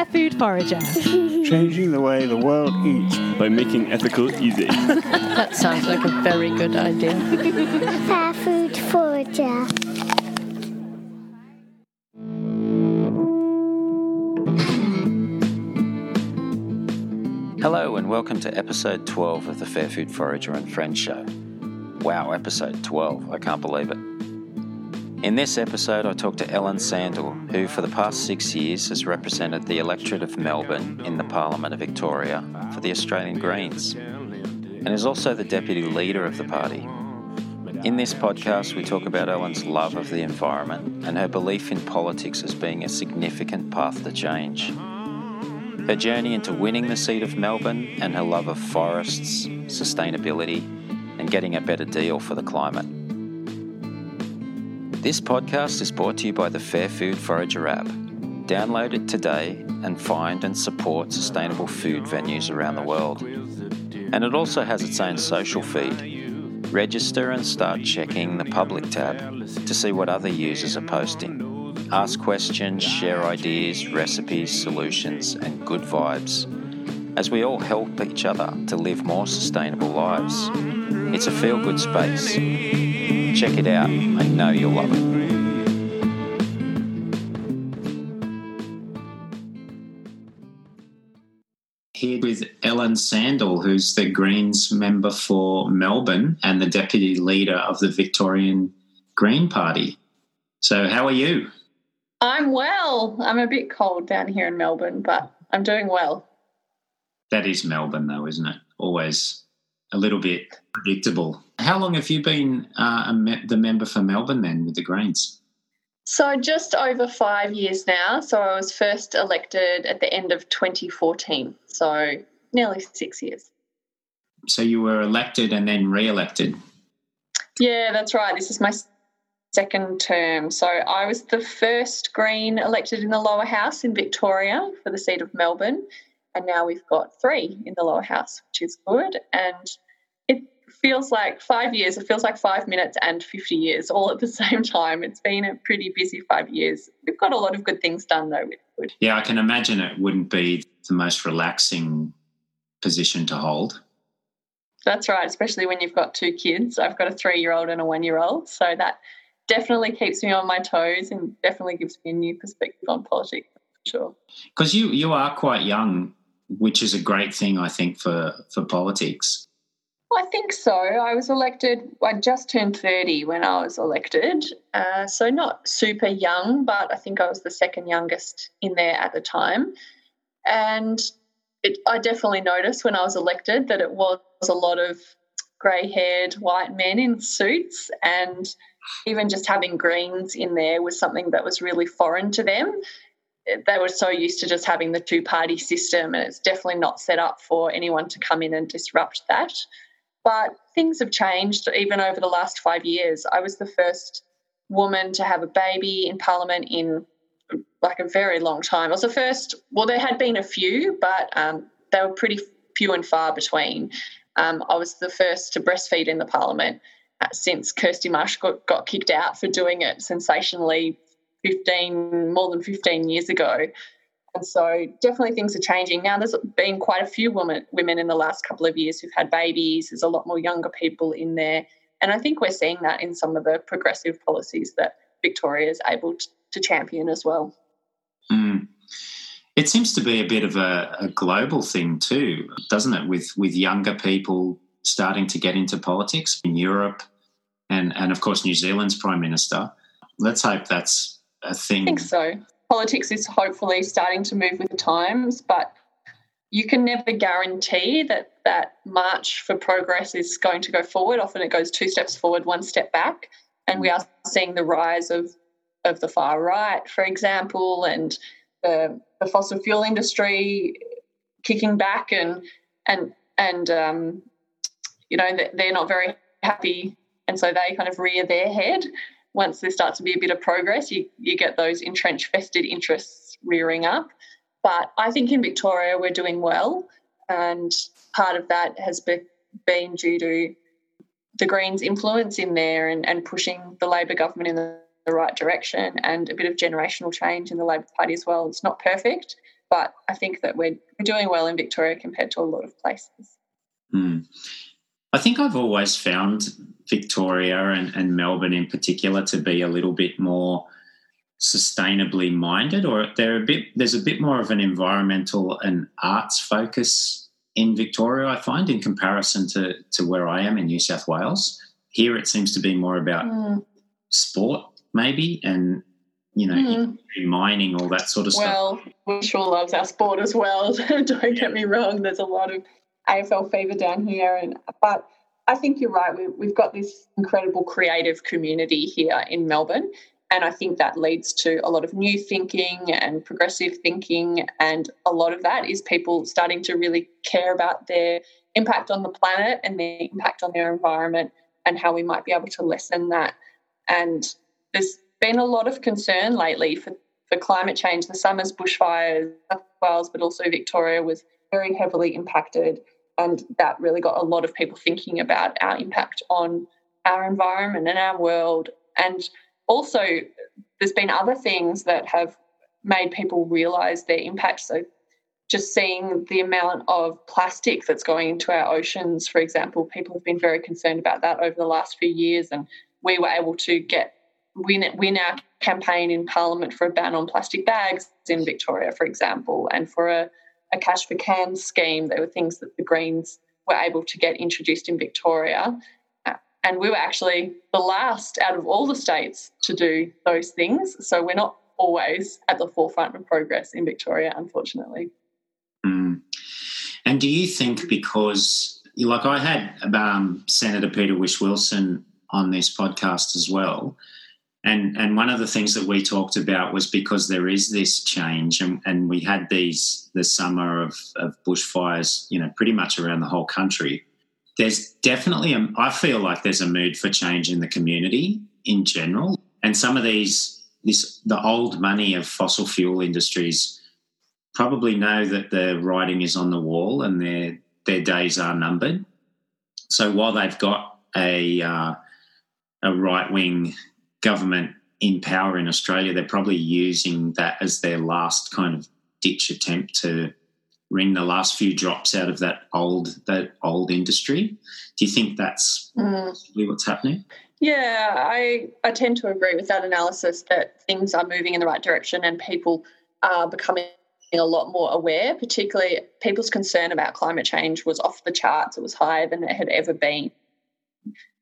Fair Food Forager. Changing the way the world eats by making ethical easy. That sounds like a very good idea. Fair Food Forager. Hello and welcome to episode 12 of the Fair Food Forager and Friends show. Wow, episode 12. I can't believe it. In this episode, I talked to Ellen Sandell, who for the past 6 years has represented the electorate of Melbourne in the Parliament of Victoria for the Australian Greens, and is also the deputy leader of the party. In this podcast, we talk about Ellen's love of the environment and her belief in politics as being a significant path to change. Her journey into winning the seat of Melbourne and her love of forests, sustainability, and getting a better deal for the climate. This podcast is brought to you by the Fair Food Forager app. Download it today and find and support sustainable food venues around the world. And it also has its own social feed. Register and start checking the public tab to see what other users are posting. Ask questions, share ideas, recipes, solutions, and good vibes, as we all help each other to live more sustainable lives. It's a feel-good space. Check it out. I know you'll love it. Here with Ellen Sandell, who's the Greens member for Melbourne and the deputy leader of the Victorian Green Party. So how are you? I'm well. I'm a bit cold down here in Melbourne, but I'm doing well. That is Melbourne though, isn't it? Always a little bit predictable. How long have you been the member for Melbourne then with the Greens? So just over 5 years now. So I was first elected at the end of 2014, so nearly 6 years. So you were elected and then re-elected? Yeah, that's right. This is my second term. So I was the first Green elected in the lower house in Victoria for the seat of Melbourne, and now we've got three in the lower house, which is good. And it feels like 5 years. It feels like 5 minutes and 50 years all at the same time. It's been a pretty busy 5 years. We've got a lot of good things done though. Yeah, I can imagine it wouldn't be the most relaxing position to hold. That's right, especially when you've got two kids. I've got a 3-year-old and a 1-year-old, so that definitely keeps me on my toes and definitely gives me a new perspective on politics, for sure. Because you are quite young, which is a great thing, I think, for politics. I think so. I was elected, I just turned 30 when I was elected, so not super young, but I think I was the second youngest in there at the time. And I definitely noticed when I was elected that it was a lot of grey-haired white men in suits, and even just having Greens in there was something that was really foreign to them. They were so used to just having the two-party system, and it's definitely not set up for anyone to come in and disrupt that. But things have changed even over the last 5 years. I was the first woman to have a baby in Parliament in like a very long time. I was the first, well, there had been a few, but they were pretty few and far between. I was the first to breastfeed in the Parliament since Kirsty Marsh got kicked out for doing it sensationally more than 15 years ago. And so definitely things are changing. Now there's been quite a few women in the last couple of years who've had babies. There's a lot more younger people in there. And I think we're seeing that in some of the progressive policies that Victoria is able to champion as well. Mm. It seems to be a bit of a global thing too, doesn't it, with younger people starting to get into politics in Europe and, of course, New Zealand's Prime Minister. Let's hope that's a thing. I think so. Politics is hopefully starting to move with the times, but you can never guarantee that march for progress is going to go forward. Often it goes 2 steps forward, 1 step back, and we are seeing the rise of the far right, for example, and the fossil fuel industry kicking back and you know, they're not very happy, and so they kind of rear their head. Once there starts to be a bit of progress, you get those entrenched vested interests rearing up. But I think in Victoria we're doing well, and part of that has been due to the Greens' influence in there and pushing the Labor government in the right direction, and a bit of generational change in the Labor Party as well. It's not perfect, But I think that we're doing well in Victoria compared to a lot of places. Mm. I think I've always found Victoria and Melbourne in particular to be a little bit more sustainably minded, or there's a bit more of an environmental and arts focus in Victoria, I find, in comparison to where I am in New South Wales. Here it seems to be more about sport maybe and, you know, mining, all that sort of stuff. Well, we sure loves our sport as well, don't get me wrong. There's a lot of AFL fever down here. But I think you're right. We've got this incredible creative community here in Melbourne, and I think that leads to a lot of new thinking and progressive thinking, and a lot of that is people starting to really care about their impact on the planet and their impact on their environment and how we might be able to lessen that. And there's been a lot of concern lately for climate change. The summer's bushfires, South Wales, but also Victoria was very heavily impacted, and that really got a lot of people thinking about our impact on our environment and our world. And also there's been other things that have made people realise their impact. So just seeing the amount of plastic that's going into our oceans, for example, people have been very concerned about that over the last few years, and we were able to win our campaign in Parliament for a ban on plastic bags in Victoria, for example, and for a cash for cans scheme. There were things that the Greens were able to get introduced in Victoria, and we were actually the last out of all the states to do those things. So we're not always at the forefront of progress in Victoria, unfortunately. Mm. And do you think because, like, I had Senator Peter Wish-Wilson on this podcast as well, and one of the things that we talked about was because there is this change, and we had the summer of bushfires, you know, pretty much around the whole country. There's definitely I feel like there's a mood for change in the community in general, and some of the old money of fossil fuel industries probably know that the writing is on the wall and their days are numbered. So while they've got a right-wing government in power in Australia, they're probably using that as their last kind of ditch attempt to wring the last few drops out of that old industry. Do you think that's possibly what's happening? Yeah, I tend to agree with that analysis, that things are moving in the right direction and people are becoming a lot more aware. Particularly people's concern about climate change was off the charts. It was higher than it had ever been,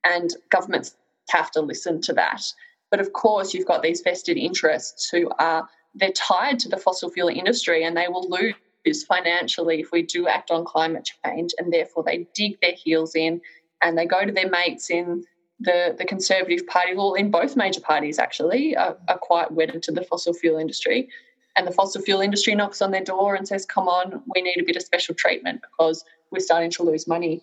and governments have to listen to that. But of course you've got these vested interests who are, they're tied to the fossil fuel industry, and they will lose financially if we do act on climate change, and therefore they dig their heels in and they go to their mates in the Conservative Party. Well, in both major parties actually are quite wedded to the fossil fuel industry, and the fossil fuel industry knocks on their door and says, come on, we need a bit of special treatment because we're starting to lose money.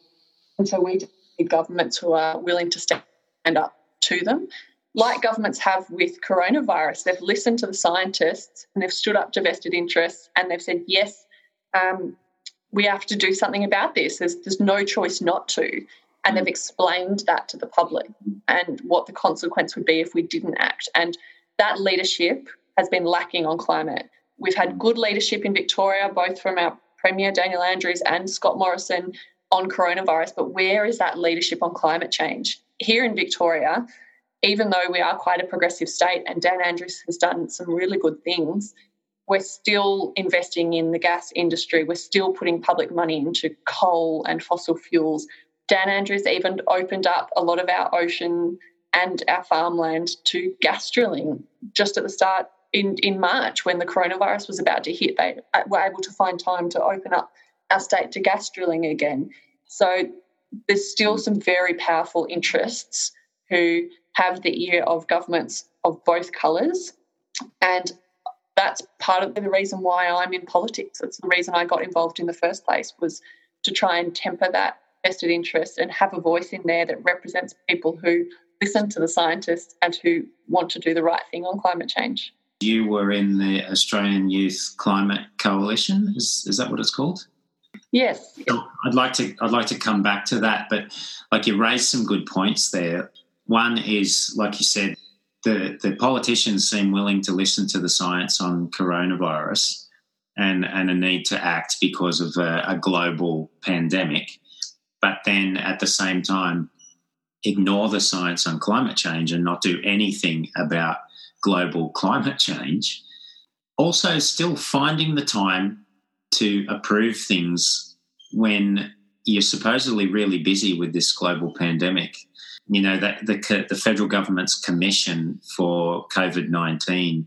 And so we need governments who are willing to step up to them, like governments have with coronavirus. They've listened to the scientists and they've stood up to vested interests, and they've said, yes, we have to do something about this. There's no choice not to. And they've explained that to the public and what the consequence would be if we didn't act. And that leadership has been lacking on climate. We've had good leadership in Victoria, both from our Premier Daniel Andrews and Scott Morrison, on coronavirus, but where is that leadership on climate change? Here in Victoria, even though we are quite a progressive state and Dan Andrews has done some really good things, we're still investing in the gas industry. We're still putting public money into coal and fossil fuels. Dan Andrews even opened up a lot of our ocean and our farmland to gas drilling just at the start in March, when the coronavirus was about to hit. They were able to find time to open up our state to gas drilling again. So there's still some very powerful interests who have the ear of governments of both colours, and that's part of the reason why I'm in politics. It's the reason I got involved in the first place, was to try and temper that vested interest and have a voice in there that represents people who listen to the scientists and who want to do the right thing on climate change. You were in the Australian Youth Climate Coalition, is that what it's called? Yes. So I'd like to come back to that, but like, you raised some good points there. One is, like you said, the politicians seem willing to listen to the science on coronavirus, and a need to act because of a global pandemic, but then at the same time ignore the science on climate change and not do anything about global climate change. Also still finding the time to approve things when you're supposedly really busy with this global pandemic. You know, that the federal government's commission for COVID-19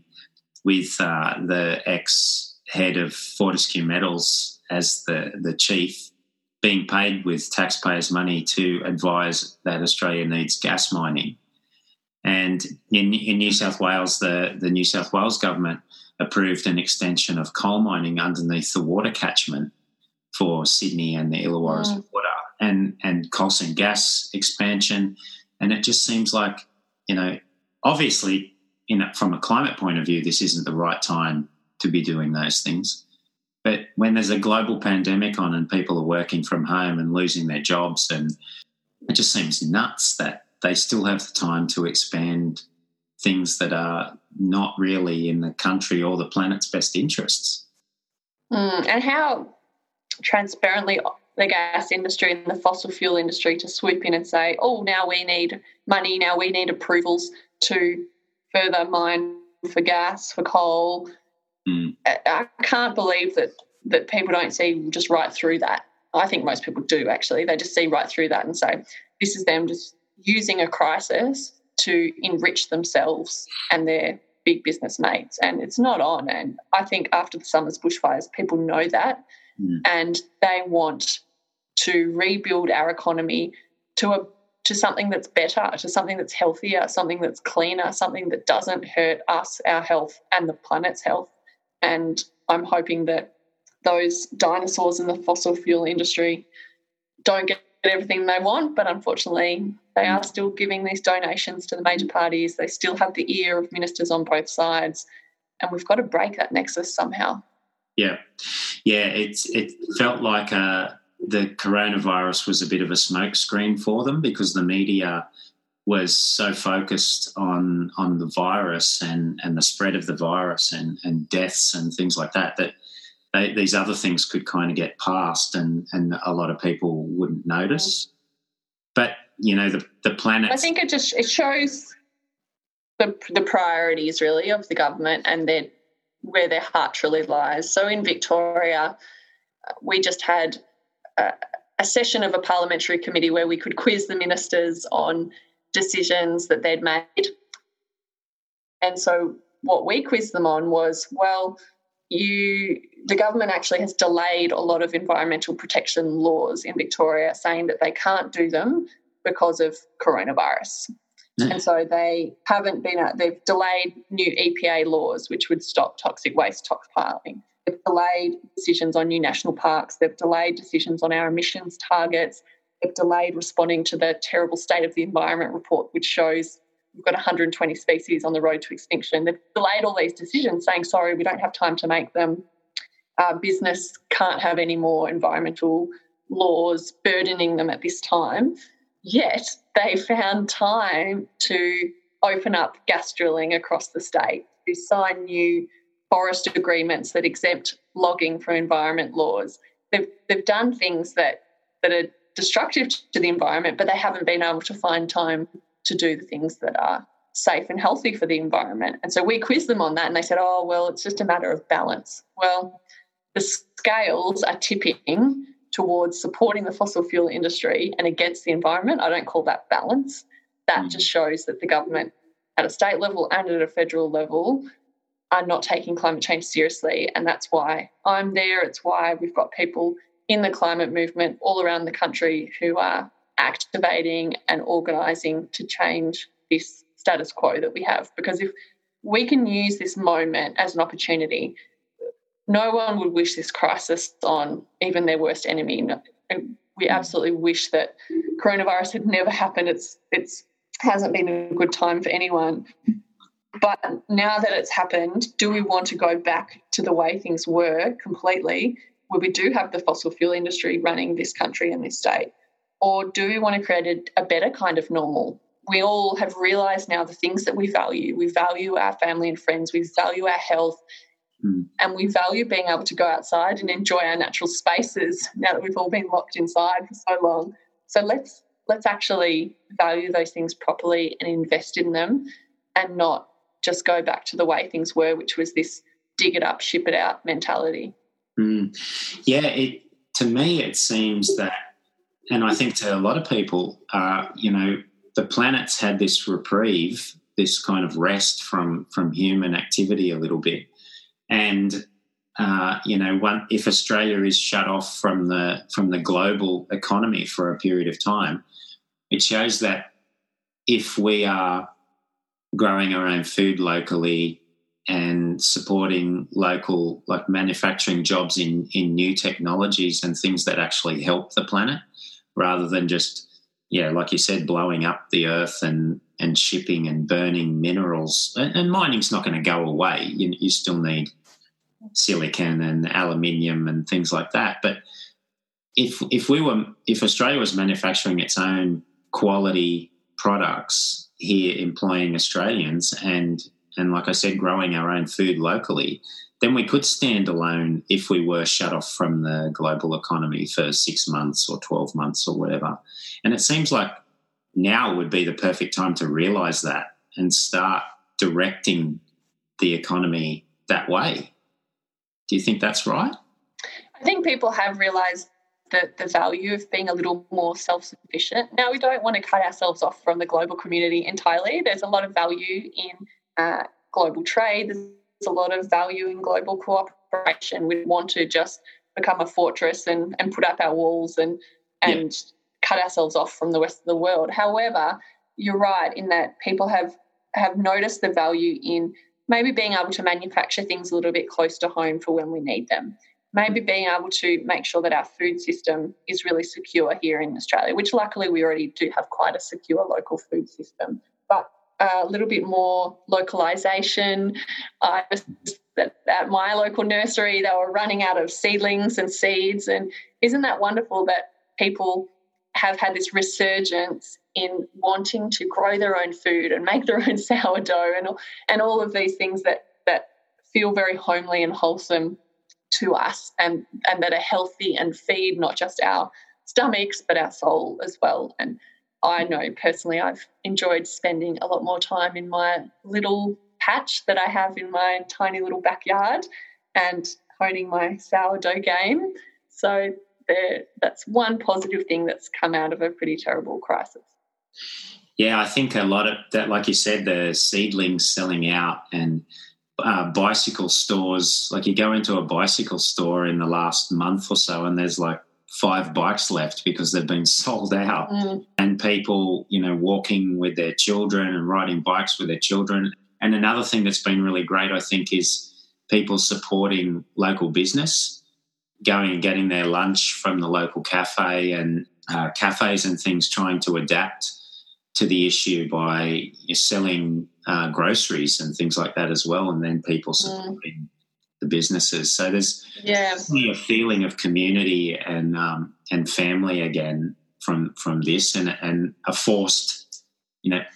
with the ex-head of Fortescue Metals as the chief, being paid with taxpayers' money to advise that Australia needs gas mining. And in New South Wales, the New South Wales government approved an extension of coal mining underneath the water catchment for Sydney and the Illawarra's water, and coal seam gas expansion. And it just seems like, you know, obviously, you know, from a climate point of view, this isn't the right time to be doing those things. But when there's a global pandemic on and people are working from home and losing their jobs, and it just seems nuts that they still have the time to expand things that are not really in the country or the planet's best interests. And how transparently the gas industry and the fossil fuel industry to swoop in and say, oh, now we need money, now we need approvals to further mine for gas, for coal. I can't believe that people don't see just right through that. I think most people do, actually. They just see right through that and say this is them just using a crisis to enrich themselves and their big business mates, and it's not on. And I think after the summer's bushfires, people know that and they want to rebuild our economy to something that's better, to something that's healthier, something that's cleaner, something that doesn't hurt us, our health, and the planet's health. And I'm hoping that those dinosaurs in the fossil fuel industry don't get everything they want, but unfortunately they are still giving these donations to the major parties. They still have the ear of ministers on both sides, and we've got to break that nexus somehow. Yeah, it felt like the coronavirus was a bit of a smokescreen for them, because the media was so focused on the virus and the spread of the virus and deaths and things like that these other things could kind of get passed and a lot of people wouldn't notice. But, you know, the planet... I think it shows the priorities, really, of the government and then where their heart really lies. So in Victoria, we just had a session of a parliamentary committee where we could quiz the ministers on decisions that they'd made. And so what we quizzed them on was, well, the government actually has delayed a lot of environmental protection laws in Victoria, saying that they can't do them because of coronavirus. And so they they've delayed new EPA laws, which would stop toxic waste stockpiling. They've delayed decisions on new national parks. They've delayed decisions on our emissions targets. They've delayed responding to the terrible state of the environment report, which shows we've got 120 species on the road to extinction. They've delayed all these decisions, saying, sorry, we don't have time to make them. Business can't have any more environmental laws burdening them at this time. Yet they found time to open up gas drilling across the state, to sign new forest agreements that exempt logging from environment laws. They've done things that are destructive to the environment, but they haven't been able to find time to do the things that are safe and healthy for the environment. And so we quizzed them on that, and they said, oh, well, it's just a matter of balance. Well, the scales are tipping towards supporting the fossil fuel industry and against the environment. I don't call that balance. That just shows that the government at a state level and at a federal level are not taking climate change seriously, and that's why I'm there. It's why we've got people in the climate movement all around the country who are activating and organising to change this status quo that we have. Because if we can use this moment as an opportunity, no one would wish this crisis on even their worst enemy. We absolutely wish that coronavirus had never happened. It hasn't been a good time for anyone. But now that it's happened, do we want to go back to the way things were completely, where we do have the fossil fuel industry running this country and this state? Or do we want to create a better kind of normal? We all have realised now the things that we value. We value our family and friends. We value our health. And we value being able to go outside and enjoy our natural spaces now that we've all been locked inside for so long. So let's actually value those things properly and invest in them and not just go back to the way things were, which was this dig it up, ship it out mentality. Yeah, to me it seems that, and I think to a lot of people, the planet's had this reprieve, this kind of rest from human activity a little bit. And, if Australia is shut off from the global economy for a period of time, it shows that if we are growing our own food locally and supporting local manufacturing jobs in new technologies and things that actually help the planet rather than just, like you said, blowing up the earth and shipping and burning minerals. And mining's not going to go away. You still need silicon and aluminium and things like that. But if Australia was manufacturing its own quality products here, employing Australians and like I said, growing our own food locally, then we could stand alone if we were shut off from the global economy for 6 months or 12 months or whatever. And it seems like now would be the perfect time to realise that and start directing the economy that way. Do you think that's right? I think people have realised that the value of being a little more self-sufficient. Now, we don't want to cut ourselves off from the global community entirely. There's a lot of value in global trade. There's a lot of value in global cooperation. We want to just become a fortress and put up our walls and cut ourselves off from the rest of the world. However, you're right in that people have noticed the value in maybe being able to manufacture things a little bit close to home for when we need them, maybe being able to make sure that our food system is really secure here in Australia, which luckily we already do have quite a secure local food system. But a little bit more localisation. I was at my local nursery, they were running out of seedlings and seeds, and isn't that wonderful that people have had this resurgence in wanting to grow their own food and make their own sourdough and all of these things that feel very homely and wholesome to us and that are healthy and feed not just our stomachs but our soul as well. And I know personally I've enjoyed spending a lot more time in my little patch that I have in my tiny little backyard and honing my sourdough game. So that's one positive thing that's come out of a pretty terrible crisis. Yeah, I think a lot of that, like you said, the seedlings selling out and bicycle stores, you go into a bicycle store in the last month or so and there's 5 bikes left because they've been sold out. And people, walking with their children and riding bikes with their children. And another thing that's been really great, I think, is people supporting local business, going and getting their lunch from the local cafe and cafes and things trying to adapt to the issue by selling groceries and things like that as well, and then people supporting the businesses. So there's a feeling of community and family again from this and a forced,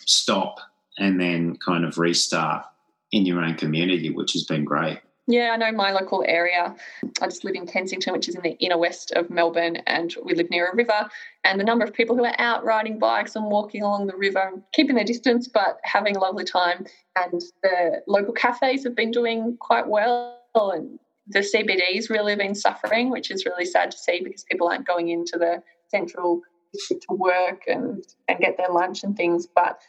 stop and then kind of restart in your own community, which has been great. Yeah, I know my local area. I just live in Kensington, which is in the inner west of Melbourne, and we live near a river. And the number of people who are out riding bikes and walking along the river, keeping their distance but having a lovely time. And the local cafes have been doing quite well, and the CBD's really been suffering, which is really sad to see because people aren't going into the central district to work and get their lunch and things. But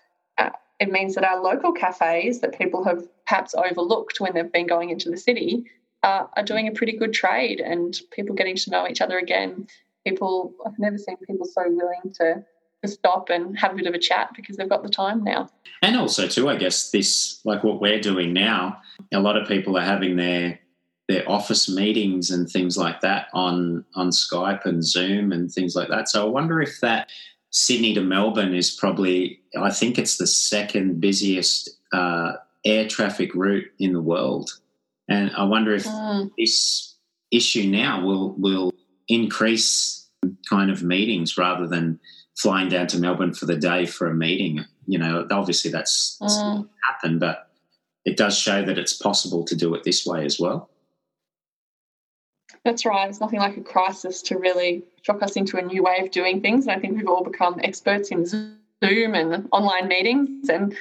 it means that our local cafes that people have perhaps overlooked when they've been going into the city are doing a pretty good trade, and people getting to know each other again. I've never seen people so willing to stop and have a bit of a chat because they've got the time now. And also too, I guess this, what we're doing now, a lot of people are having their office meetings and things like that on Skype and Zoom and things like that. So I wonder if that Sydney to Melbourne is probably, I think it's the second busiest air traffic route in the world. And I wonder if this issue now will increase kind of meetings rather than flying down to Melbourne for the day for a meeting. Obviously that's not going to happen, but it does show that it's possible to do it this way as well. That's right. It's nothing like a crisis to really shock us into a new way of doing things. And I think we've all become experts in Zoom and online meetings. And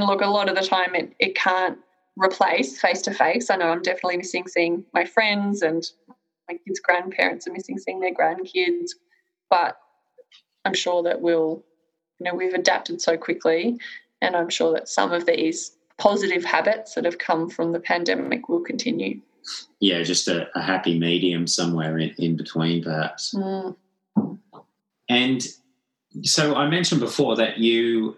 look, a lot of the time it can't replace face-to-face. I know I'm definitely missing seeing my friends, and my kids' grandparents are missing seeing their grandkids. But I'm sure that we've adapted so quickly, and I'm sure that some of these positive habits that have come from the pandemic will continue. Yeah, just a happy medium somewhere in between, perhaps. Mm. And so I mentioned before that you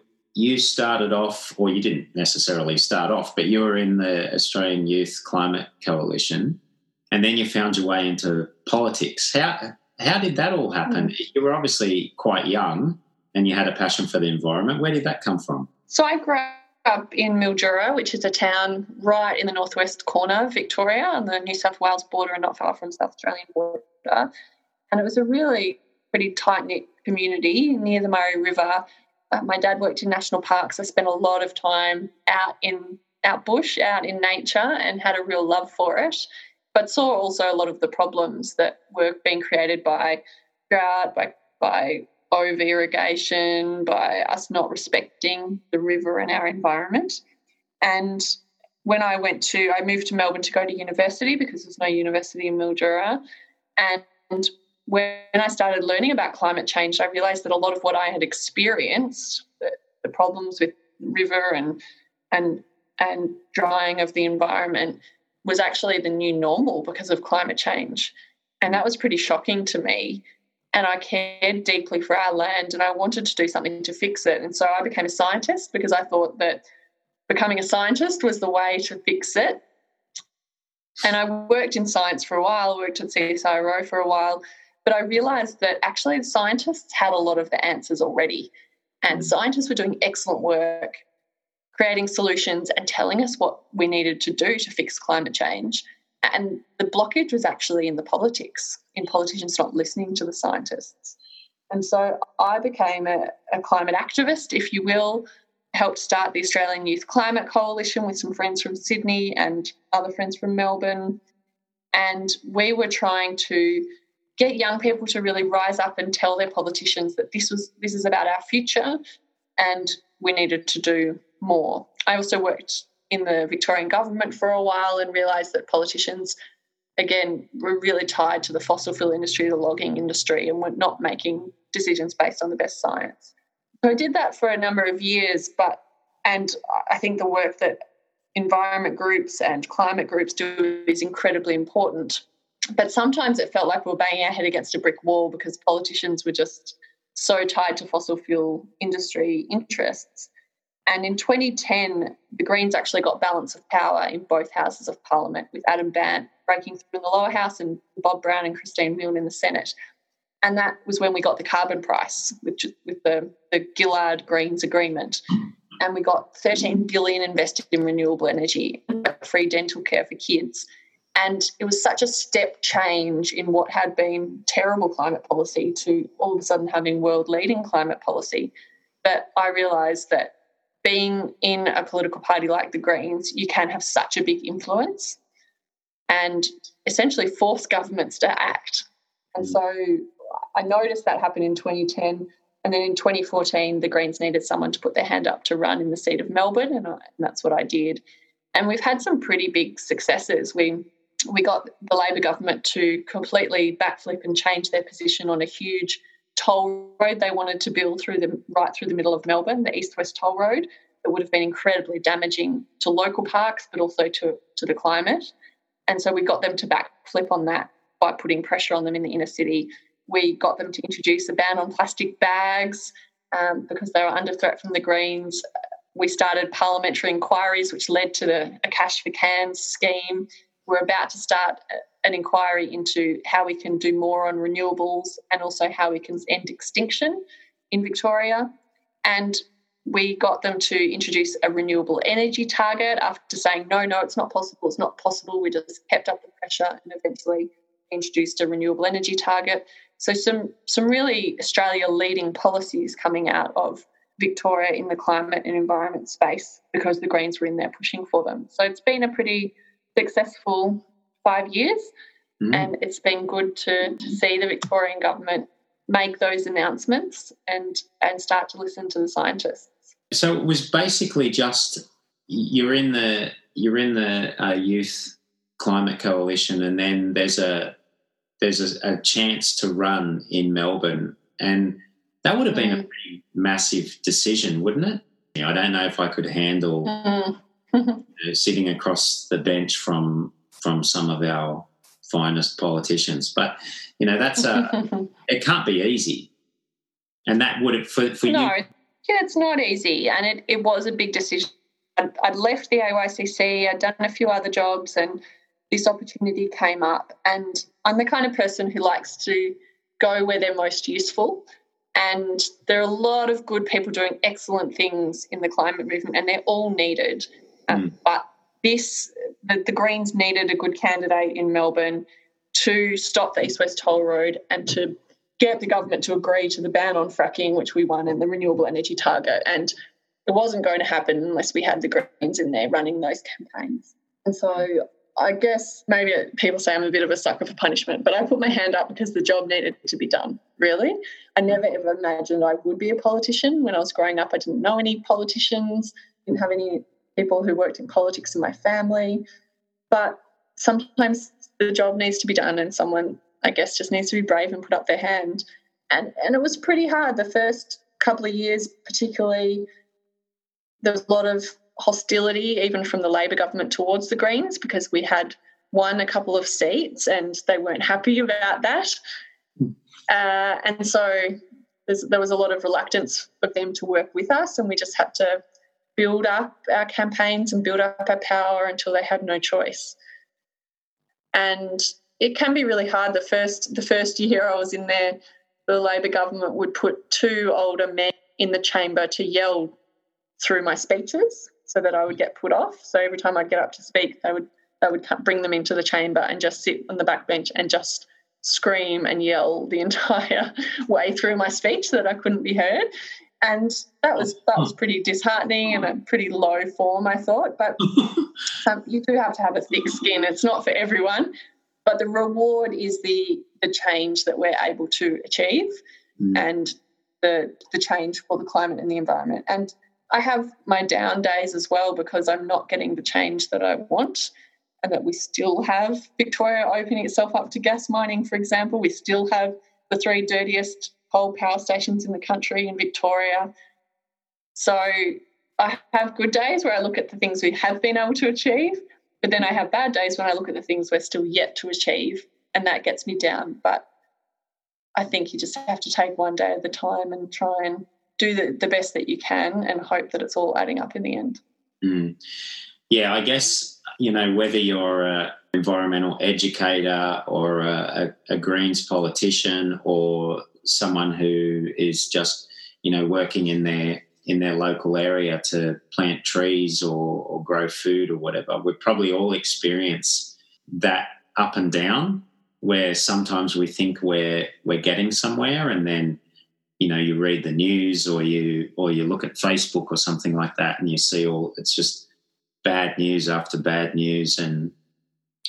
started off, or you didn't necessarily start off, but you were in the Australian Youth Climate Coalition, and then you found your way into politics. How did that all happen? Mm. You were obviously quite young and you had a passion for the environment. Where did that come from? So I grew up in Mildura, which is a town right in the northwest corner of Victoria on the New South Wales border and not far from South Australian border. And it was a really pretty tight-knit community near the Murray River. My dad worked in national parks. I spent a lot of time out bush, out in nature, and had a real love for it, but saw also a lot of the problems that were being created by drought, by over-irrigation, by us not respecting the river and our environment. And when I moved to Melbourne to go to university because there's no university in Mildura, and when I started learning about climate change, I realised that a lot of what I had experienced, the problems with river and drying of the environment, was actually the new normal because of climate change. And that was pretty shocking to me. And I cared deeply for our land, and I wanted to do something to fix it. And so I became a scientist because I thought that becoming a scientist was the way to fix it. And I worked in science for a while, worked at CSIRO for a while, but I realised that actually scientists had a lot of the answers already, and scientists were doing excellent work, creating solutions and telling us what we needed to do to fix climate change. And the blockage was actually in the politics, in politicians not listening to the scientists. And so I became a climate activist, if you will, helped start the Australian Youth Climate Coalition with some friends from Sydney and other friends from Melbourne. And we were trying to get young people to really rise up and tell their politicians that this is about our future and we needed to do more. I also worked in the Victorian government for a while and realised that politicians, again, were really tied to the fossil fuel industry, the logging industry, and were not making decisions based on the best science. So I did that for a number of years, and I think the work that environment groups and climate groups do is incredibly important. But sometimes it felt like we were banging our head against a brick wall because politicians were just so tied to fossil fuel industry interests. And in 2010, the Greens actually got balance of power in both houses of Parliament, with Adam Bandt breaking through in the lower house and Bob Brown and Christine Milne in the Senate. And that was when we got the carbon price, which with the Gillard-Greens agreement. And we got $13 billion invested in renewable energy and free dental care for kids. And it was such a step change in what had been terrible climate policy to all of a sudden having world-leading climate policy that I realised that being in a political party like the Greens, you can have such a big influence and essentially force governments to act. And so I noticed that happen in 2010. And then in 2014, the Greens needed someone to put their hand up to run in the seat of Melbourne, and that's what I did. And we've had some pretty big successes. We got the Labor government to completely backflip and change their position on a huge toll road they wanted to build right through the middle of Melbourne, the East-West Toll Road, that would have been incredibly damaging to local parks but also to the climate. And so we got them to backflip on that by putting pressure on them in the inner city. We got them to introduce a ban on plastic bags because they were under threat from the Greens. We started parliamentary inquiries, which led to a cash for cans scheme. We're about to start an inquiry into how we can do more on renewables and also how we can end extinction in Victoria. And we got them to introduce a renewable energy target after saying, no, it's not possible. We just kept up the pressure and eventually introduced a renewable energy target. So some really Australia-leading policies coming out of Victoria in the climate and environment space because the Greens were in there pushing for them. So it's been a pretty successful 5 years, and it's been good to see the Victorian government make those announcements and start to listen to the scientists. So it was basically just you're in the Youth Climate Coalition, and then there's a chance to run in Melbourne, and that would have been a pretty massive decision, wouldn't it? You know, I don't know if I could handle sitting across the bench from some of our finest politicians, but you know that's it can't be easy, and that would have for no, you. Yeah, it's not easy, and it was a big decision. I'd left the AYCC, I'd done a few other jobs, and this opportunity came up, and I'm the kind of person who likes to go where they're most useful, and there are a lot of good people doing excellent things in the climate movement, and they're all needed. But the Greens needed a good candidate in Melbourne to stop the East-West Toll Road and to get the government to agree to the ban on fracking, which we won, and the renewable energy target, and it wasn't going to happen unless we had the Greens in there running those campaigns. And so I guess maybe people say I'm a bit of a sucker for punishment, but I put my hand up because the job needed to be done, really. I never ever imagined I would be a politician. When I was growing up, I didn't know any politicians, didn't have any people who worked in politics in my family. But sometimes the job needs to be done, and someone, I guess, just needs to be brave and put up their hand. And it was pretty hard the first couple of years, particularly. There was a lot of hostility even from the Labor government towards the Greens because we had won a couple of seats and they weren't happy about that. And so there was a lot of reluctance for them to work with us, and we just had to build up our campaigns and build up our power until they had no choice. And it can be really hard. The first year I was in there, the Labor government would put two older men in the chamber to yell through my speeches so that I would get put off. So every time I'd get up to speak, they would bring them into the chamber and just sit on the back bench and just scream and yell the entire way through my speech so that I couldn't be heard. And that was pretty disheartening and a pretty low form, I thought. But you do have to have a thick skin. It's not for everyone. But the reward is the change that we're able to achieve and the change for the climate and the environment. And I have my down days as well because I'm not getting the change that I want, and that we still have Victoria opening itself up to gas mining, for example. We still have the three dirtiest coal power stations in the country in Victoria. So I have good days where I look at the things we have been able to achieve, but then I have bad days when I look at the things we're still yet to achieve, and that gets me down. But I think you just have to take one day at a time and try and do the best that you can and hope that it's all adding up in the end. Yeah, I guess, you know, whether you're an environmental educator or a Greens politician or someone who is just, you know, working in their local area to plant trees or grow food or whatever, we probably all experience that up and down where sometimes we think we're getting somewhere, and then, you know, you read the news or you look at Facebook or something like that, and you see it's just bad news after bad news, and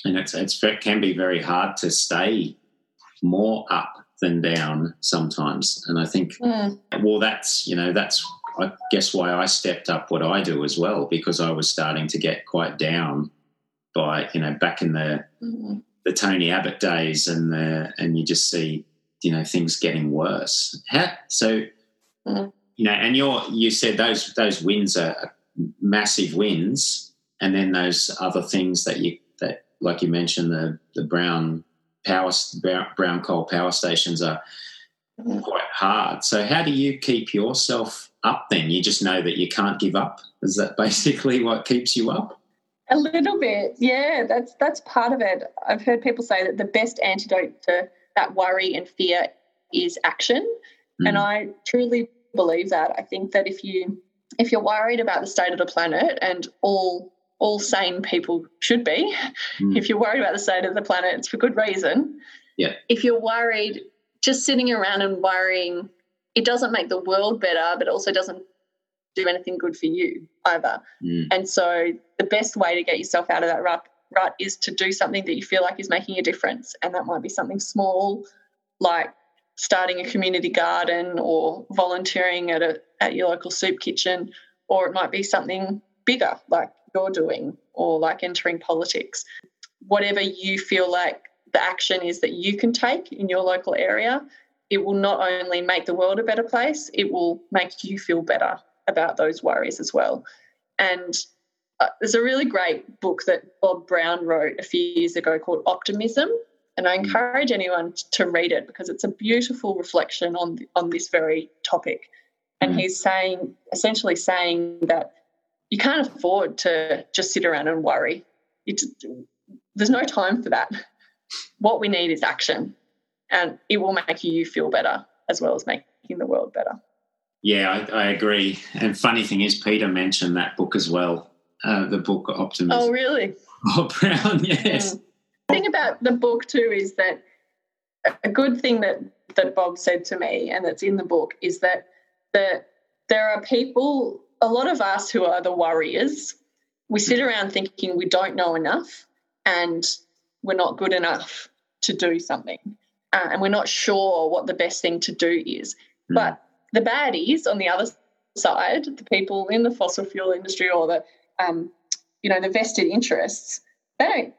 it can be very hard to stay more up than down sometimes. And I think, well, that's I guess why I stepped up what I do as well, because I was starting to get quite down by, you know, back in the Tony Abbott days, and you just see, you know, things getting worse. So, you know, and you said those wins are massive wins, and then those other things that like you mentioned, the brown coal power stations are quite hard. So how do you keep yourself up then? You just know that you can't give up. Is that basically what keeps you up? A little bit, yeah. That's part of it. I've heard people say that the best antidote to that worry and fear is action, and I truly believe that. I think that if you're worried about the state of the planet, and all sane people should be, if you're worried about the state of the planet, it's for good reason. Yeah. If you're worried, just sitting around and worrying, it doesn't make the world better, but it also doesn't do anything good for you either. Mm. And so the best way to get yourself out of that rut is to do something that you feel like is making a difference, and that might be something small like starting a community garden or volunteering at your local soup kitchen, or it might be something bigger like you're doing or like entering politics. Whatever you feel like the action is that you can take in your local area, it will not only make the world a better place, it will make you feel better about those worries as well. And there's a really great book that Bob Brown wrote a few years ago called Optimism, and I encourage anyone to read it because it's a beautiful reflection on this very topic. And he's essentially saying that you can't afford to just sit around and worry. There's no time for that. What we need is action, and it will make you feel better as well as making the world better. Yeah, I agree. And funny thing is, Peter mentioned that book as well, the book Optimism. Oh, really? Bob Brown, yes. Mm. The thing about the book too is that a good thing that Bob said to me and that's in the book is that there are people, a lot of us who are the worriers, we sit around thinking we don't know enough and we're not good enough to do something, and we're not sure what the best thing to do is. Mm. But the baddies on the other side, the people in the fossil fuel industry or the, the vested interests, they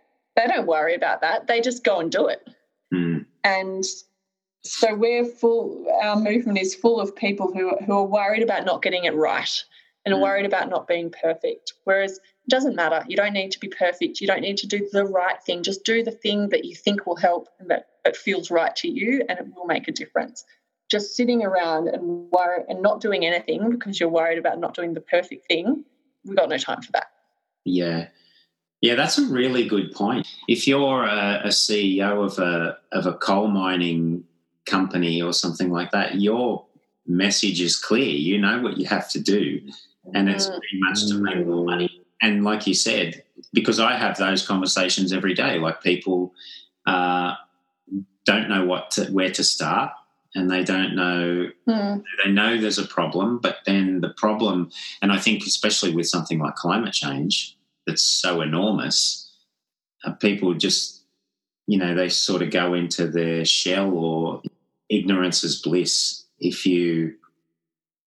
don't worry about that. They just go and do it. Mm. And so our movement is full of people who are worried about not getting it right and are worried about not being perfect, whereas it doesn't matter. You don't need to be perfect. You don't need to do the right thing. Just do the thing that you think will help and that feels right to you, and it will make a difference. Just sitting around and worry and not doing anything because you're worried about not doing the perfect thing, we've got no time for that. Yeah, that's a really good point. If you're a CEO of a coal mining company or something like that, your message is clear. You know what you have to do, and it's pretty much to make more money. And like you said, because I have those conversations every day, like people don't know where to start, and they don't know. Mm. They know there's a problem, but then the problem, and I think especially with something like climate change, that's so enormous, people just, they sort of go into their shell, or ignorance is bliss. If you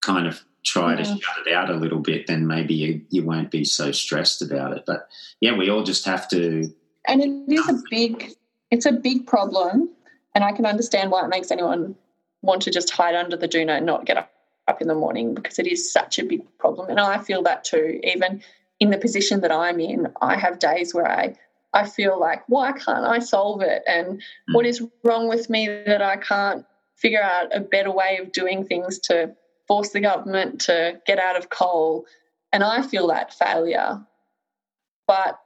kind of try to shut it out a little bit, then maybe you won't be so stressed about it. But, yeah, we all just have to. And it is a big problem, and I can understand why it makes anyone want to just hide under the doona and not get up in the morning, because it is such a big problem. And I feel that too, even in the position that I'm in. I have days where I feel like, why can't I solve it? And what is wrong with me that I can't figure out a better way of doing things to force the government to get out of coal? And I feel that failure. But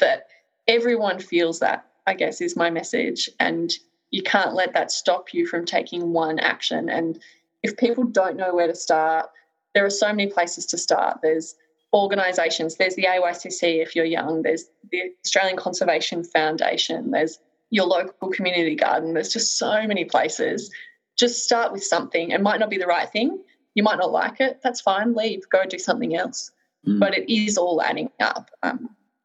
that everyone feels that, I guess, is my message. And you can't let that stop you from taking one action. And if people don't know where to start, there are so many places to start. There's organisations, there's the AYCC if you're young, there's the Australian Conservation Foundation, there's your local community garden, there's just so many places. Just start with something. It might not be the right thing, you might not like it, that's fine, leave, go do something else. But it is all adding up.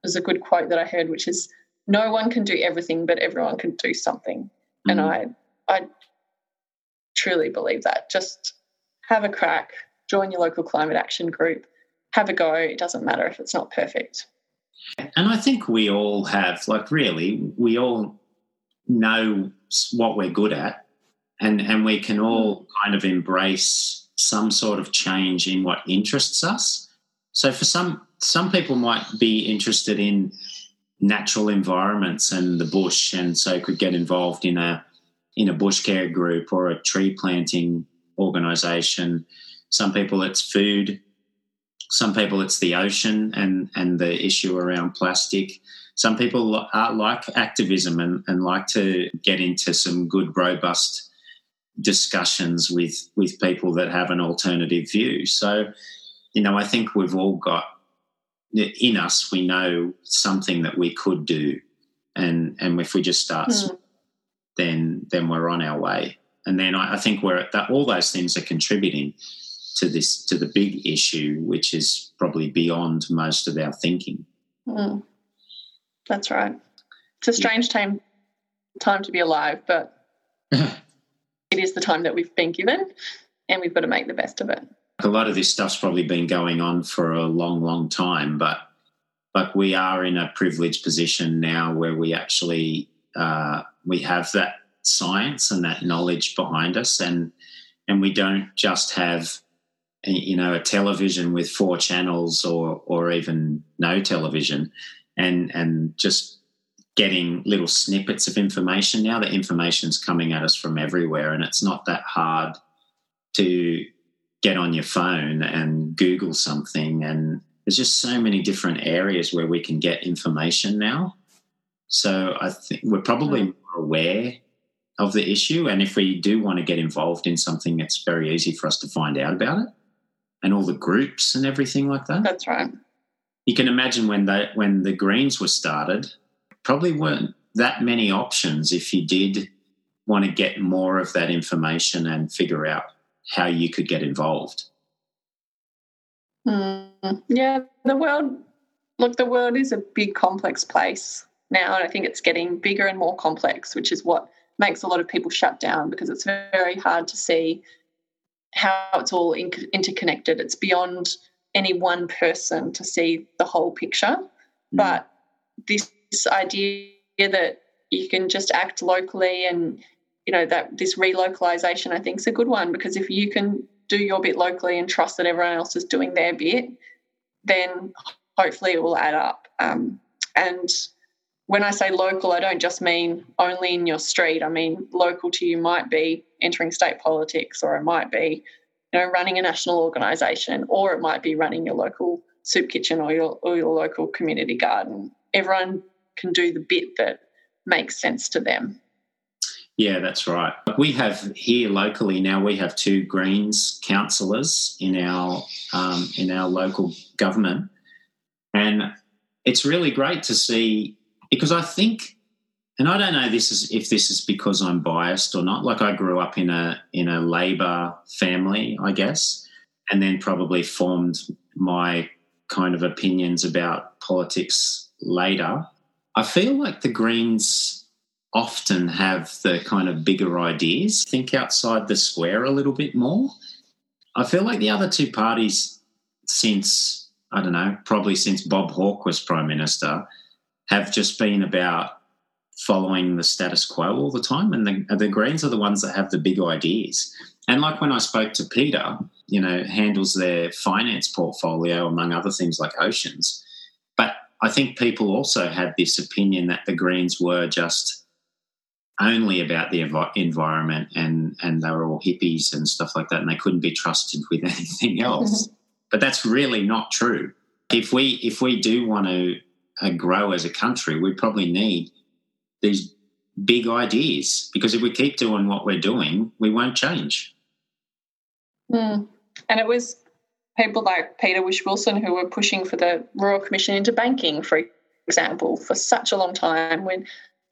There's a good quote that I heard, which is, no one can do everything but everyone can do something. And I truly believe that. Just have a crack, join your local climate action group, have a go. It doesn't matter if it's not perfect. And I think we all have, we all know what we're good at, and we can all kind of embrace some sort of change in what interests us. So for some people might be interested in natural environments and the bush, and so could get involved in a bush care group or a tree planting organisation. Some people it's food. Some people it's the ocean and the issue around plastic. Some people like activism and like to get into some good, robust discussions with people that have an alternative view. So, I think we've all got in us, we know something that we could do. And if we just start small, then we're on our way. And then I think all those things are contributing. to the big issue, which is probably beyond most of our thinking. Mm. That's right. It's a strange time to be alive, but it is the time that we've been given, and we've got to make the best of it. A lot of this stuff's probably been going on for a long, long time, but we are in a privileged position now where we actually we have that science and that knowledge behind us, and we don't just have, you know, a television with 4 channels or even no television, and just getting little snippets of information. Now the information's coming at us from everywhere, and it's not that hard to get on your phone and Google something, and there's just so many different areas where we can get information now. So I think we're probably more aware of the issue, and if we do want to get involved in something, it's very easy for us to find out about it, and all the groups and everything like that. That's right. You can imagine when the Greens were started, probably weren't that many options if you did want to get more of that information and figure out how you could get involved. Yeah, the world is a big, complex place now, and I think it's getting bigger and more complex, which is what makes a lot of people shut down, because it's very hard to see how it's all interconnected. It's beyond any one person to see the whole picture. But this idea that you can just act locally, and, you know, that this relocalization, I think, is a good one, because if you can do your bit locally and trust that everyone else is doing their bit, then hopefully it will add up. And when I say local, I don't just mean only in your street. I mean local to you might be entering state politics, or it might be, you know, running a national organisation, or it might be running your local soup kitchen or your local community garden. Everyone can do the bit that makes sense to them. Yeah, that's right. We have here locally now, we have 2 Greens councillors in our local government, and it's really great to see, because I think, and I don't know if this is because I'm biased or not, like I grew up in a Labor family, I guess, and then probably formed my kind of opinions about politics later. I feel like the Greens often have the kind of bigger ideas, think outside the square a little bit more. I feel like the other 2 parties since, I don't know, probably since Bob Hawke was Prime Minister, have just been about following the status quo all the time, and the Greens are the ones that have the big ideas. And like when I spoke to Peter, you know, handles their finance portfolio, among other things like oceans. But I think people also had this opinion that the Greens were just only about the environment, and they were all hippies and stuff like that, and they couldn't be trusted with anything else. But that's really not true. If we do want to grow as a country, we probably need these big ideas, because if we keep doing what we're doing, we won't change. And it was people like Peter Wish-Wilson who were pushing for the Royal Commission into banking, for example, for such a long time, when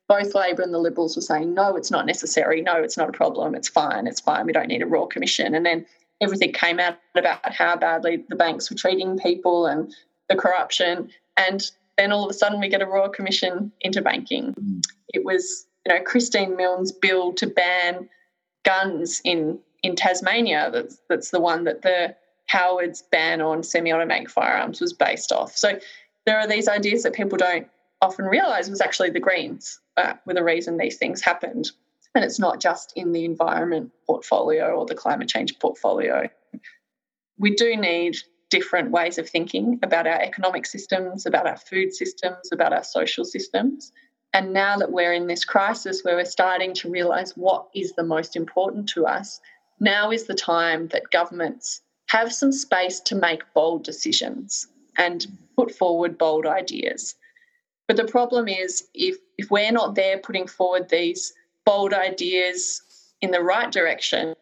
both Labor and the Liberals were saying, no, it's not necessary, no, it's not a problem, it's fine, we don't need a Royal Commission. And then everything came out about how badly the banks were treating people and the corruption, and then all of a sudden we get a Royal Commission into banking. It was, you know, Christine Milne's bill to ban guns in Tasmania, that's the one that the Howard's ban on semi-automatic firearms was based off. So there are these ideas that people don't often realise was actually the Greens were the reason these things happened. And it's not just in the environment portfolio or the climate change portfolio. We do need different ways of thinking about our economic systems, about our food systems, about our social systems. And now that we're in this crisis where we're starting to realise what is the most important to us, now is the time that governments have some space to make bold decisions and put forward bold ideas. But the problem is if we're not there putting forward these bold ideas in the right direction,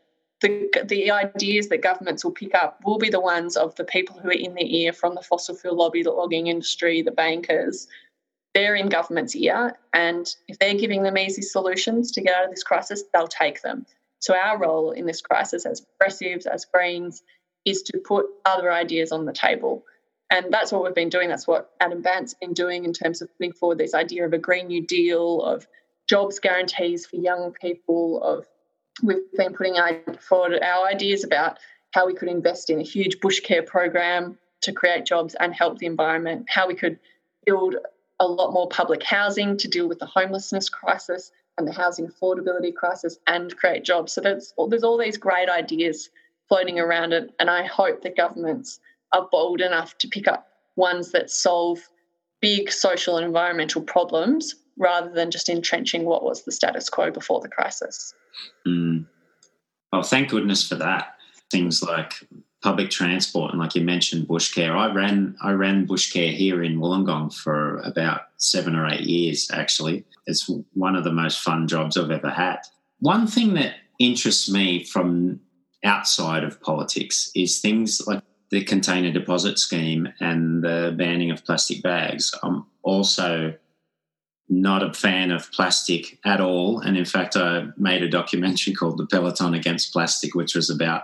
the ideas that governments will pick up will be the ones of the people who are in their ear from the fossil fuel lobby, the logging industry, the bankers. They're in government's ear, and if they're giving them easy solutions to get out of this crisis, they'll take them. So our role in this crisis as progressives, as Greens, is to put other ideas on the table. And that's what we've been doing. That's what Adam Bandt's been doing in terms of putting forward this idea of a Green New Deal, of jobs guarantees for young people, of we've been putting forward our ideas about how we could invest in a huge bush care program to create jobs and help the environment, how we could build a lot more public housing to deal with the homelessness crisis and the housing affordability crisis and create jobs. So there's all these great ideas floating around it, and I hope that governments are bold enough to pick up ones that solve big social and environmental problems rather than just entrenching what was the status quo before the crisis. Mm. Well, thank goodness for that. Things like public transport and, like you mentioned, bush care. I ran bush care here in Wollongong for about 7 or 8 years, actually. It's one of the most fun jobs I've ever had. One thing that interests me from outside of politics is things like the container deposit scheme and the banning of plastic bags. I'm also not a fan of plastic at all. And in fact, I made a documentary called The Peloton Against Plastic, which was about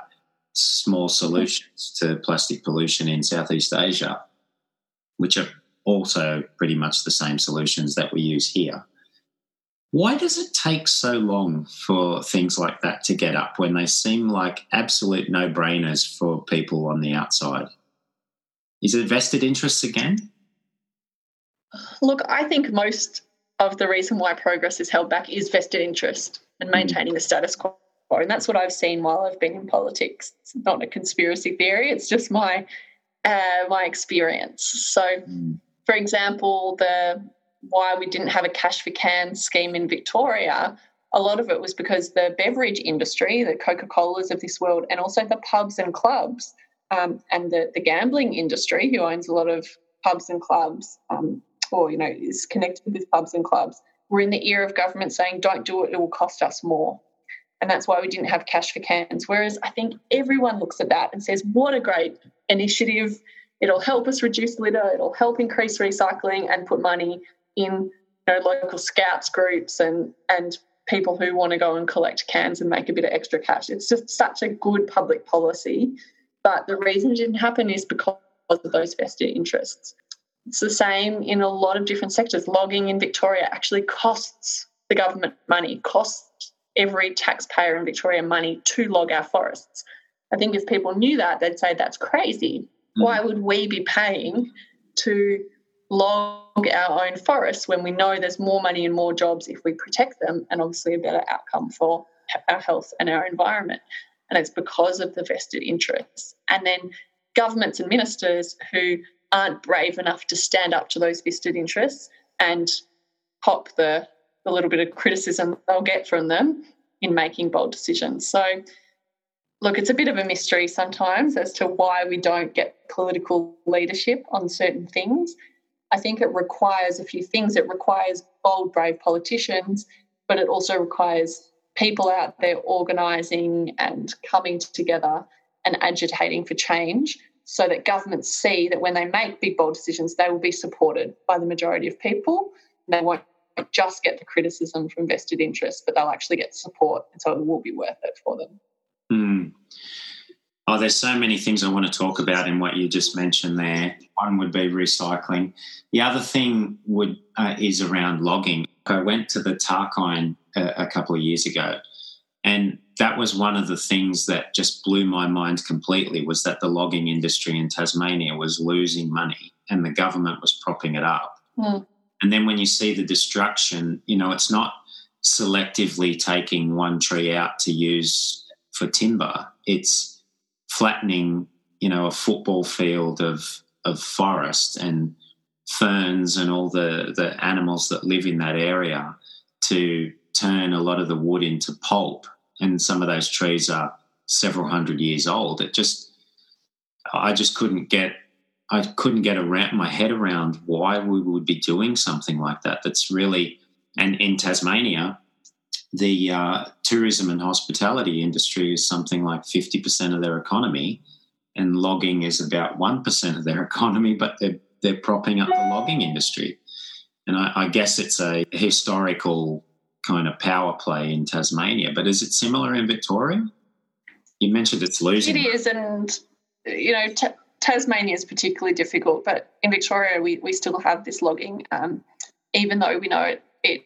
small solutions to plastic pollution in Southeast Asia, which are also pretty much the same solutions that we use here. Why does it take so long for things like that to get up when they seem like absolute no-brainers for people on the outside? Is it vested interests again? Look, I think most of the reason why progress is held back is vested interest and maintaining the status quo. And that's what I've seen while I've been in politics. It's not a conspiracy theory. It's just my experience. So, for example, why we didn't have a cash for cans scheme in Victoria, a lot of it was because the beverage industry, the Coca-Colas of this world, and also the pubs and clubs and the gambling industry, who owns a lot of pubs and clubs or is connected with pubs and clubs, were in the ear of government saying, don't do it, it will cost us more. And that's why we didn't have cash for cans. Whereas I think everyone looks at that and says, what a great initiative. It'll help us reduce litter. It'll help increase recycling and put money in local scouts groups and people who want to go and collect cans and make a bit of extra cash. It's just such a good public policy. But the reason it didn't happen is because of those vested interests. It's the same in a lot of different sectors. Logging in Victoria actually costs the government money, costs every taxpayer in Victoria money to log our forests. I think if people knew that, they'd say that's crazy. Why would we be paying to log our own forests when we know there's more money and more jobs if we protect them and obviously a better outcome for our health and our environment? And it's because of the vested interests. And then governments and ministers who aren't brave enough to stand up to those vested interests and pop the little bit of criticism they'll get from them in making bold decisions. So, look, it's a bit of a mystery sometimes as to why we don't get political leadership on certain things. I think it requires a few things. It requires bold, brave politicians, but it also requires people out there organising and coming together and agitating for change so that governments see that when they make big, bold decisions, they will be supported by the majority of people and they won't just get the criticism from vested interests, but they'll actually get support, and so it will be worth it for them. Mm. Oh, there's so many things I want to talk about in what you just mentioned there. One would be recycling. The other thing is around logging. I went to the Tarkine a couple of years ago, and that was one of the things that just blew my mind completely was that the logging industry in Tasmania was losing money and the government was propping it up. Mm. And then when you see the destruction, it's not selectively taking one tree out to use for timber. It's flattening, a football field of forest and ferns and all the animals that live in that area to turn a lot of the wood into pulp. And some of those trees are several hundred years old. I couldn't get around my head around why we would be doing something like that. That's really, and in Tasmania, the tourism and hospitality industry is something like 50% of their economy, and logging is about 1% of their economy. But they're propping up the logging industry, and I guess it's a historical kind of power play in Tasmania. But is it similar in Victoria? You mentioned it's losing. It is, and you know, Tasmania is particularly difficult, but in Victoria we still have this logging, even though we know it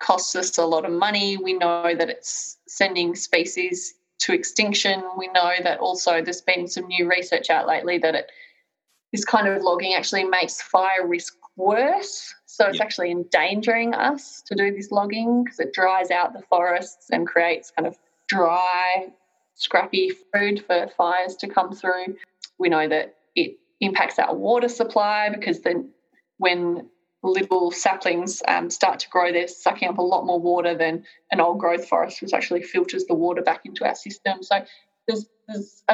costs us a lot of money. We know that it's sending species to extinction. We know that also there's been some new research out lately that this kind of logging actually makes fire risk worse. So it's actually endangering us to do this logging because it dries out the forests and creates kind of dry, scrappy food for fires to come through. We know that it impacts our water supply because then when little saplings start to grow, they're sucking up a lot more water than an old growth forest, which actually filters the water back into our system. So there's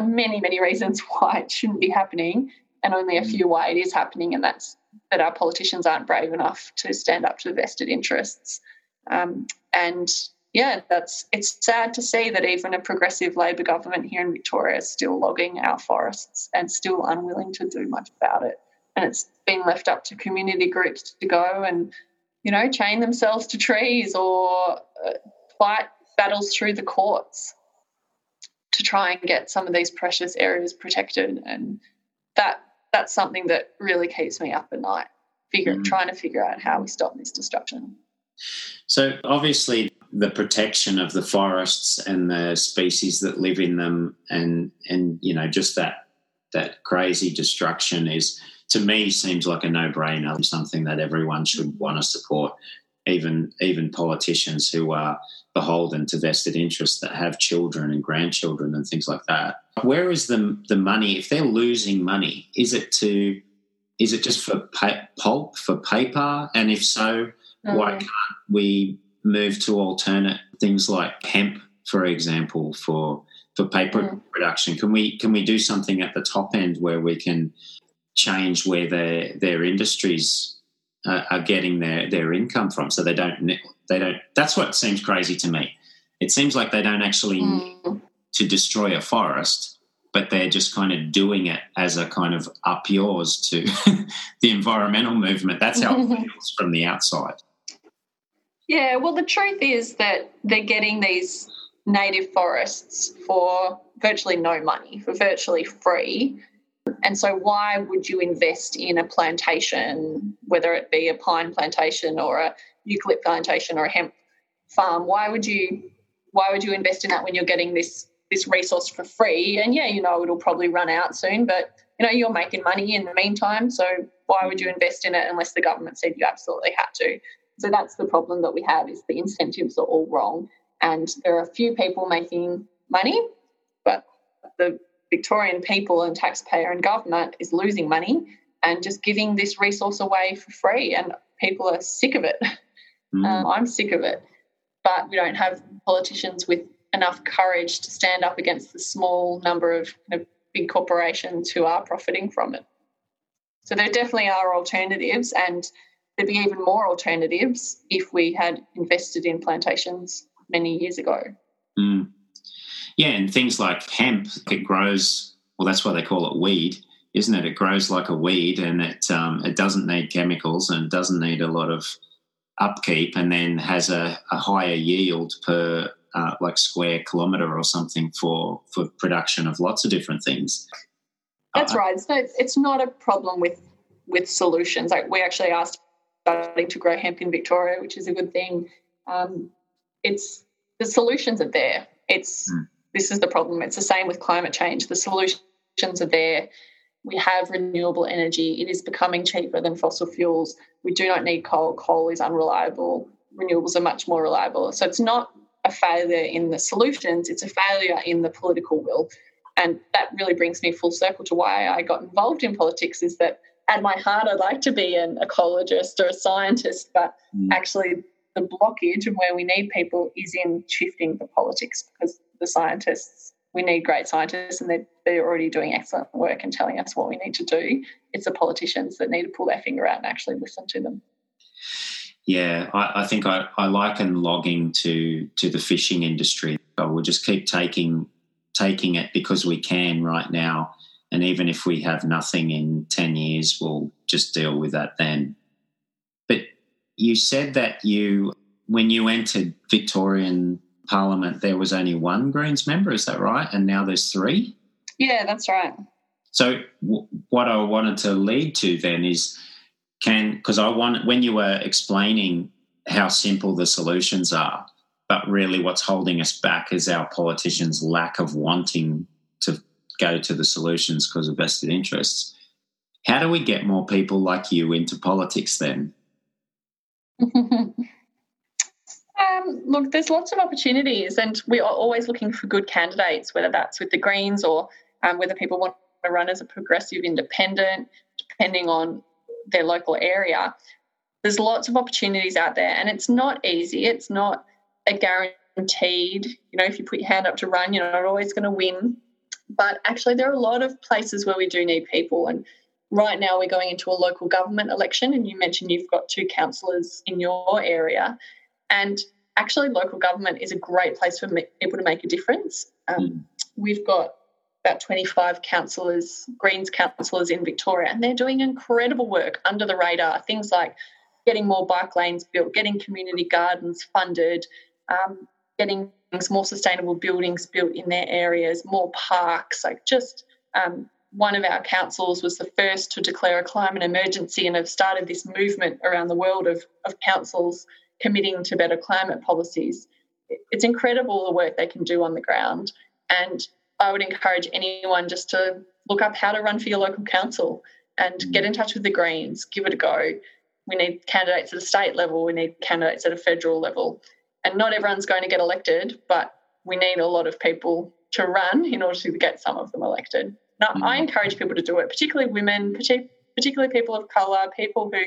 many, many reasons why it shouldn't be happening, and only a few why it is happening, and that's that our politicians aren't brave enough to stand up to vested interests. It's sad to see that even a progressive Labor government here in Victoria is still logging our forests and still unwilling to do much about it. And it's been left up to community groups to go and, you know, chain themselves to trees or fight battles through the courts to try and get some of these precious areas protected. And that's something that really keeps me up at night, trying to figure out how we stop this destruction. So obviously the protection of the forests and the species that live in them and you know, just that crazy destruction is, to me, seems like a no-brainer, something that everyone should want to support, even politicians who are beholden to vested interests that have children and grandchildren and things like that. Where is the money? If they're losing money, is it just for pulp, for paper? And if so, why can't we move to alternate things like hemp, for example, for paper production? Can we do something at the top end where we can change where their industries are getting their income from, so they don't. That's what seems crazy to me. It seems like they don't actually need to destroy a forest, but they're just kind of doing it as a kind of up yours to the environmental movement. That's how it feels from the outside. Yeah, well, the truth is that they're getting these native forests for virtually no money, for virtually free. And so why would you invest in a plantation, whether it be a pine plantation or a eucalypt plantation or a hemp farm? Why would you invest in that when you're getting this resource for free? And, yeah, you know, it'll probably run out soon, but, you know, you're making money in the meantime, so why would you invest in it unless the government said you absolutely had to? So that's the problem that we have, is the incentives are all wrong, and there are a few people making money, but the Victorian people and taxpayer and government is losing money and just giving this resource away for free, and people are sick of it. I'm sick of it. But we don't have politicians with enough courage to stand up against the small number of, you know, big corporations who are profiting from it. So there definitely are alternatives, and there'd be even more alternatives if we had invested in plantations many years ago. Mm. Yeah, and things like hemp, it grows, well, that's why they call it weed, isn't it? It grows like a weed, and it doesn't need chemicals and doesn't need a lot of upkeep, and then has a higher yield per square kilometre or something for production of lots of different things. That's right. So it's not a problem with solutions. Like, we actually are starting to grow hemp in Victoria, which is a good thing. It's the solutions are there. This is the problem. It's the same with climate change. The solutions are there. We have renewable energy. It is becoming cheaper than fossil fuels. We do not need coal. Coal is unreliable. Renewables are much more reliable. So it's not a failure in the solutions. It's a failure in the political will. And that really brings me full circle to why I got involved in politics, is that at my heart I'd like to be an ecologist or a scientist, but actually the blockage and where we need people is in shifting the politics, because the scientists, we need great scientists, and they're already doing excellent work and telling us what we need to do. It's the politicians that need to pull their finger out and actually listen to them. Yeah, I think I liken logging to the fishing industry. We'll just keep taking it because we can right now, and even if we have nothing in 10 years, we'll just deal with that then. But you said that when you entered Victorian Parliament, there was only one Greens member, is that right? And now there's three? Yeah, that's right. So what I wanted to lead to then is because I want, when you were explaining how simple the solutions are, but really what's holding us back is our politicians' lack of wanting to go to the solutions because of vested interests. How do we get more people like you into politics then? Look, there's lots of opportunities, and we are always looking for good candidates, whether that's with the Greens or whether people want to run as a progressive independent, depending on their local area. There's lots of opportunities out there, and it's not easy. It's not a guaranteed, if you put your hand up to run, you're not always going to win. But actually there are a lot of places where we do need people, and right now we're going into a local government election, and you mentioned you've got 2 councillors in your area, and actually local government is a great place for people to make a difference. We've got about 25 councillors, Greens councillors in Victoria, and they're doing incredible work under the radar, things like getting more bike lanes built, getting community gardens funded, getting more sustainable buildings built in their areas, more parks. One of our councils was the first to declare a climate emergency, and have started this movement around the world of councils committing to better climate policies. It's incredible the work they can do on the ground, and I would encourage anyone just to look up how to run for your local council and get in touch with the Greens, give it a go. We need candidates at a state level, we need candidates at a federal level. And not everyone's going to get elected, but we need a lot of people to run in order to get some of them elected. Now, I encourage people to do it, particularly women, particularly people of colour, people who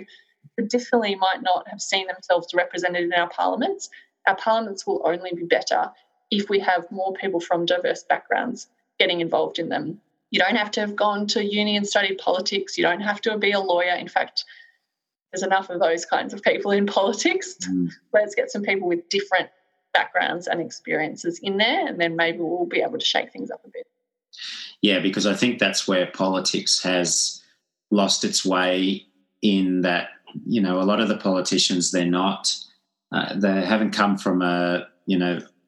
traditionally might not have seen themselves represented in our parliaments. Our parliaments will only be better if we have more people from diverse backgrounds getting involved in them. You don't have to have gone to uni and studied politics. You don't have to be a lawyer. In fact, there's enough of those kinds of people in politics. Let's get some people with different backgrounds and experiences in there, and then maybe we'll be able to shake things up a bit. Yeah, because I think that's where politics has lost its way, in that, a lot of the politicians, they're not, they haven't come from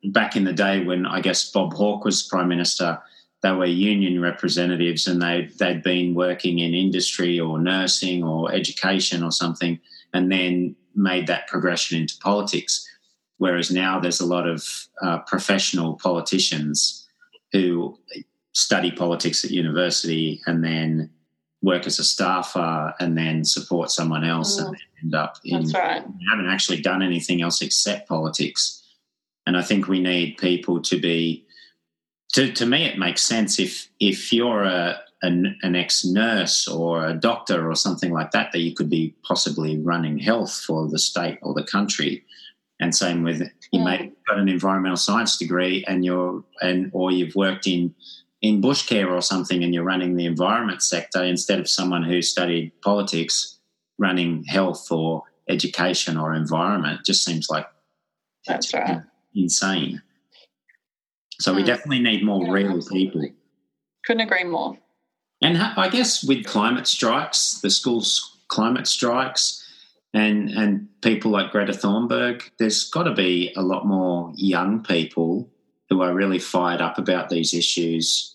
back in the day when I guess Bob Hawke was Prime Minister, they were union representatives, and they'd been working in industry or nursing or education or something, and then made that progression into politics. Whereas now there's a lot of professional politicians who study politics at university and then work as a staffer and then support someone else and then end up in... That's right. They haven't actually done anything else except politics. And I think we need people to be... To me, it makes sense if you're an ex-nurse or a doctor or something like that you could be possibly running health for the state or the country. And same with you may have got an environmental science degree or you've worked in bush care or something, and you're running the environment sector instead of someone who studied politics running health or education or environment. It just seems like that's right. Insane. So we definitely need more real people. Couldn't agree more. And I guess with climate strikes, the schools' climate strikes, and people like Greta Thunberg, there's got to be a lot more young people who are really fired up about these issues.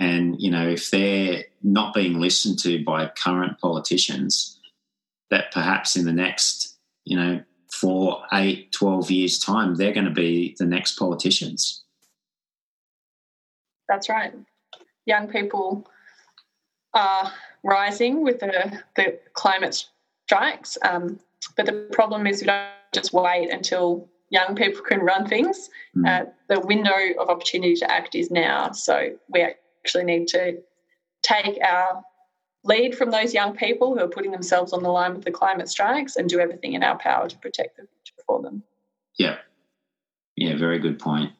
And, if they're not being listened to by current politicians, that perhaps in the next, 4, 8, 12 years' time, they're going to be the next politicians. That's right. Young people are rising with the climate strikes, but the problem is we don't just wait until young people can run things. The window of opportunity to act is now, so we actually need to take our lead from those young people who are putting themselves on the line with the climate strikes and do everything in our power to protect the future for them. Yeah. Yeah, very good point.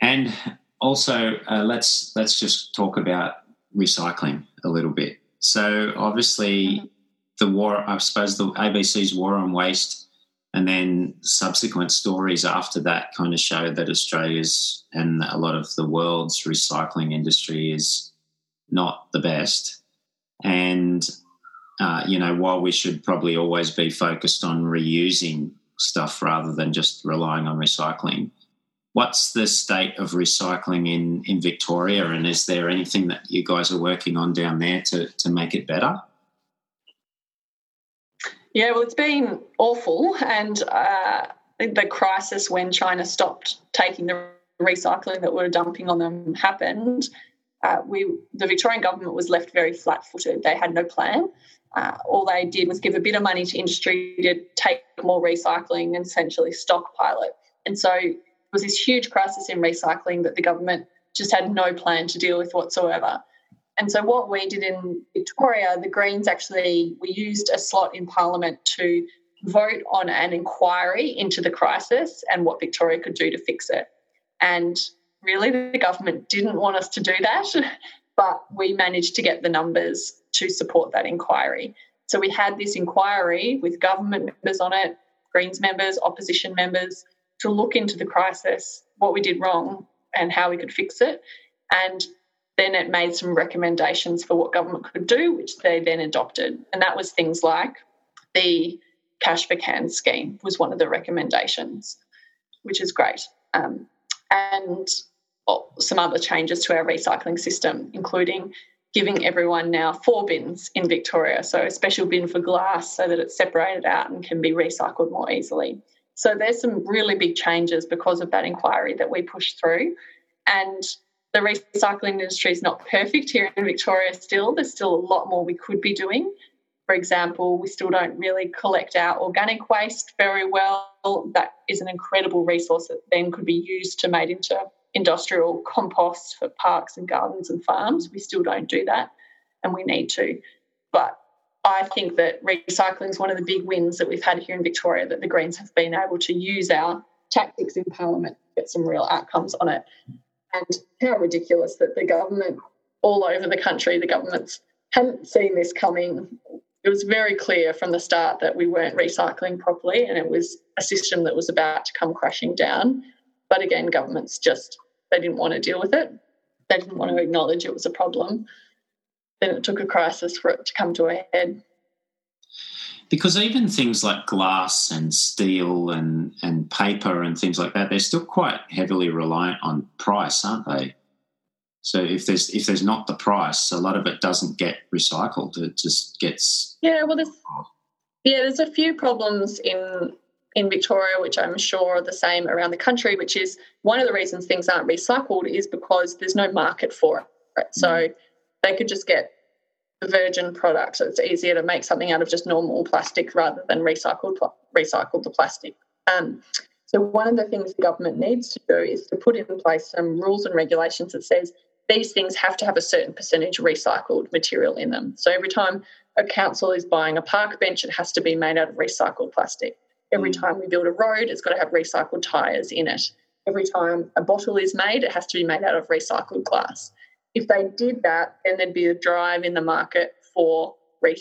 And... also, let's just talk about recycling a little bit. So obviously the war, I suppose the ABC's war on waste and then subsequent stories after that kind of show that Australia's and a lot of the world's recycling industry is not the best. And, while we should probably always be focused on reusing stuff rather than just relying on recycling, what's the state of recycling in Victoria, and is there anything that you guys are working on down there to make it better? Yeah, well, it's been awful, and the crisis when China stopped taking the recycling that we were dumping on them happened, the Victorian government was left very flat-footed. They had no plan. All they did was give a bit of money to industry to take more recycling and essentially stockpile it. And so it was this huge crisis in recycling that the government just had no plan to deal with whatsoever. And so what we did in Victoria, the Greens actually, we used a slot in Parliament to vote on an inquiry into the crisis and what Victoria could do to fix it. And really the government didn't want us to do that, but we managed to get the numbers to support that inquiry. So we had this inquiry with government members on it, Greens members, opposition members, to look into the crisis, what we did wrong and how we could fix it. And then it made some recommendations for what government could do, which they then adopted. And that was things like the cash for cans scheme was one of the recommendations, which is great. And some other changes to our recycling system, including giving everyone now 4 bins in Victoria, so a special bin for glass so that it's separated out and can be recycled more easily. So there's some really big changes because of that inquiry that we pushed through. And the recycling industry is not perfect here in Victoria still. There's still a lot more we could be doing. For example, we still don't really collect our organic waste very well. That is an incredible resource that then could be used to made into industrial compost for parks and gardens and farms. We still don't do that, and we need to. But I think that recycling is one of the big wins that we've had here in Victoria, that the Greens have been able to use our tactics in Parliament to get some real outcomes on it. And how ridiculous that the government all over the country, the governments hadn't seen this coming. It was very clear from the start that we weren't recycling properly, and it was a system that was about to come crashing down. But again, governments just, they didn't want to deal with it. They didn't want to acknowledge it was a problem. Then it took a crisis for it to come to a head. Because even things like glass and steel and paper and things like that, they're still quite heavily reliant on price, aren't they? So if there's not the price, a lot of it doesn't get recycled. It just gets... Yeah, well, there's a few problems in Victoria, which I'm sure are the same around the country, which is one of the reasons things aren't recycled is because there's no market for it. Right? Mm. So they could just get the virgin product. So it's easier to make something out of just normal plastic rather than recycle the plastic. So one of the things the government needs to do is to put in place some rules and regulations that says these things have to have a certain percentage recycled material in them. So every time a council is buying a park bench, it has to be made out of recycled plastic. Every time we build a road, it's got to have recycled tyres in it. Every time a bottle is made, it has to be made out of recycled glass. If they did that, then there'd be a drive in the market for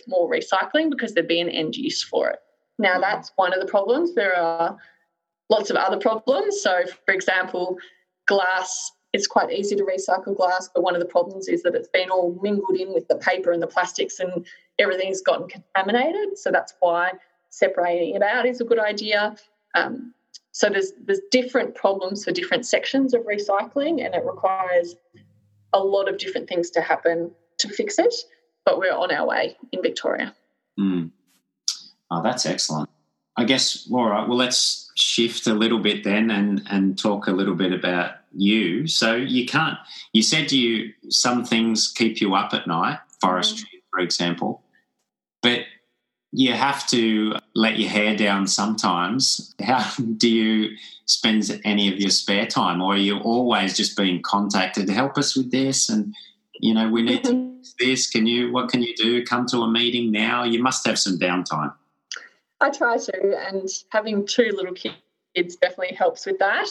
more recycling because there'd be an end use for it. Now, that's one of the problems. There are lots of other problems. So, for example, glass, it's quite easy to recycle glass, but one of the problems is that it's been all mingled in with the paper and the plastics and everything's gotten contaminated. So that's why separating it out is a good idea. So there's different problems for different sections of recycling, and it requires a lot of different things to happen to fix it, but we're on our way in Victoria. Mm. Oh, that's excellent. I guess, all right, well, let's shift a little bit then and talk a little bit about you. So some things keep you up at night, forestry, for example, but you have to let your hair down sometimes. How do you spend any of your spare time, or are you always just being contacted, help us with this and, you know, we need to do this, what can you do, come to a meeting now? You must have some downtime. I try to, and having 2 little kids definitely helps with that.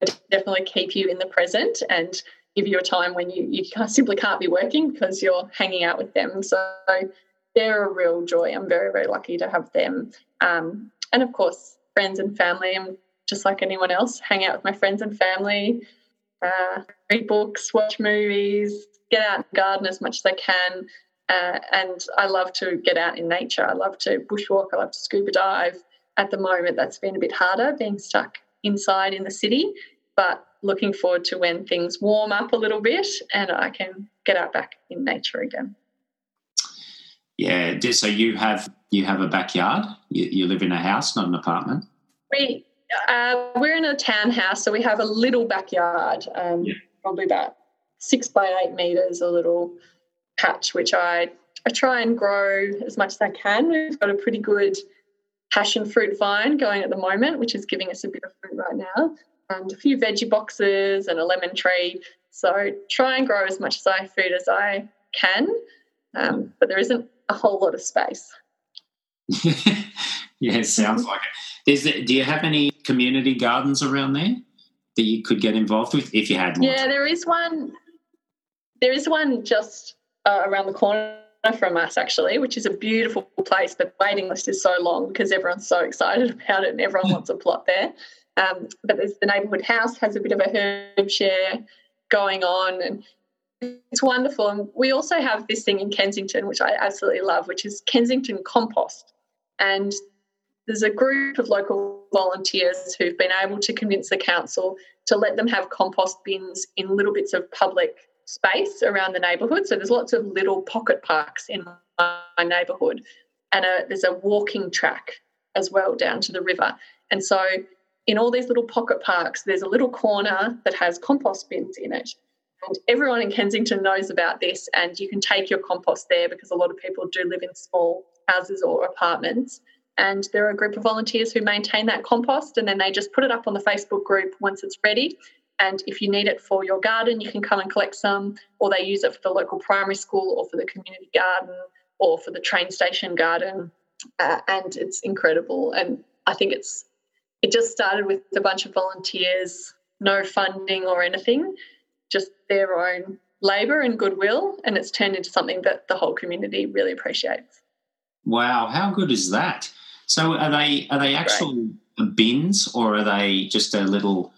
It definitely keep you in the present and give you a time when you simply can't be working because you're hanging out with them. So they're a real joy. I'm very, very lucky to have them. And, of course, friends and family. I'm just like anyone else, hang out with my friends and family, read books, watch movies, get out in the garden as much as I can. And I love to get out in nature. I love to bushwalk. I love to scuba dive. At the moment, that's been a bit harder, being stuck inside in the city, but looking forward to when things warm up a little bit and I can get out back in nature again. Yeah, so you have a backyard? You live in a house, not an apartment? We're in a townhouse, so we have a little backyard, probably about 6 by 8 metres, a little patch, which I try and grow as much as I can. We've got a pretty good passion fruit vine going at the moment, which is giving us a bit of fruit right now, and a few veggie boxes and a lemon tree. So try and grow as much food as I can, but there isn't a whole lot of space. Yeah, it sounds like it. Do you have any community gardens around there that you could get involved with if you had one? Yeah, there is one. There is one just around the corner from us, actually, which is a beautiful place, but the waiting list is so long because everyone's so excited about it and everyone wants a plot there. But the neighbourhood house has a bit of a herb share going on, and it's wonderful. And we also have this thing in Kensington, which I absolutely love, which is Kensington Compost. And there's a group of local volunteers who've been able to convince the council to let them have compost bins in little bits of public space around the neighbourhood. So there's lots of little pocket parks in my neighbourhood, and there's a walking track as well down to the river. And so in all these little pocket parks, there's a little corner that has compost bins in it. And everyone in Kensington knows about this, and you can take your compost there because a lot of people do live in small houses or apartments. And there are a group of volunteers who maintain that compost, and then they just put it up on the Facebook group once it's ready. And if you need it for your garden, you can come and collect some, or they use it for the local primary school or for the community garden or for the train station garden. And it's incredible. And I think it just started with a bunch of volunteers, no funding or anything, just their own labour and goodwill, and it's turned into something that the whole community really appreciates. Wow, how good is that? So are they actual bins, or are they just a little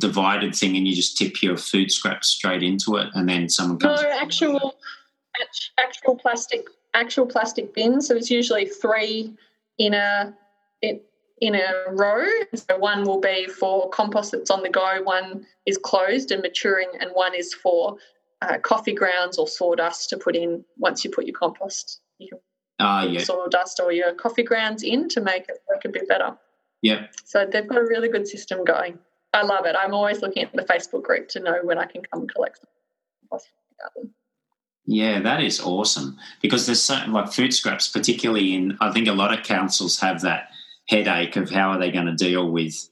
divided thing and you just tip your food scraps straight into it and then someone comes? No, actual plastic bins. So it's usually three in a row. So one will be for compost that's on the go, one is closed and maturing, and one is for coffee grounds or sawdust to put in. Once you put your compost, you can put sawdust or your coffee grounds in to make it work a bit better. Yeah. So they've got a really good system going. I love it. I'm always looking at the Facebook group to know when I can come and collect them. Yeah, that is awesome, because there's certain, like, food scraps, particularly in, I think a lot of councils have that headache of how are they going to deal with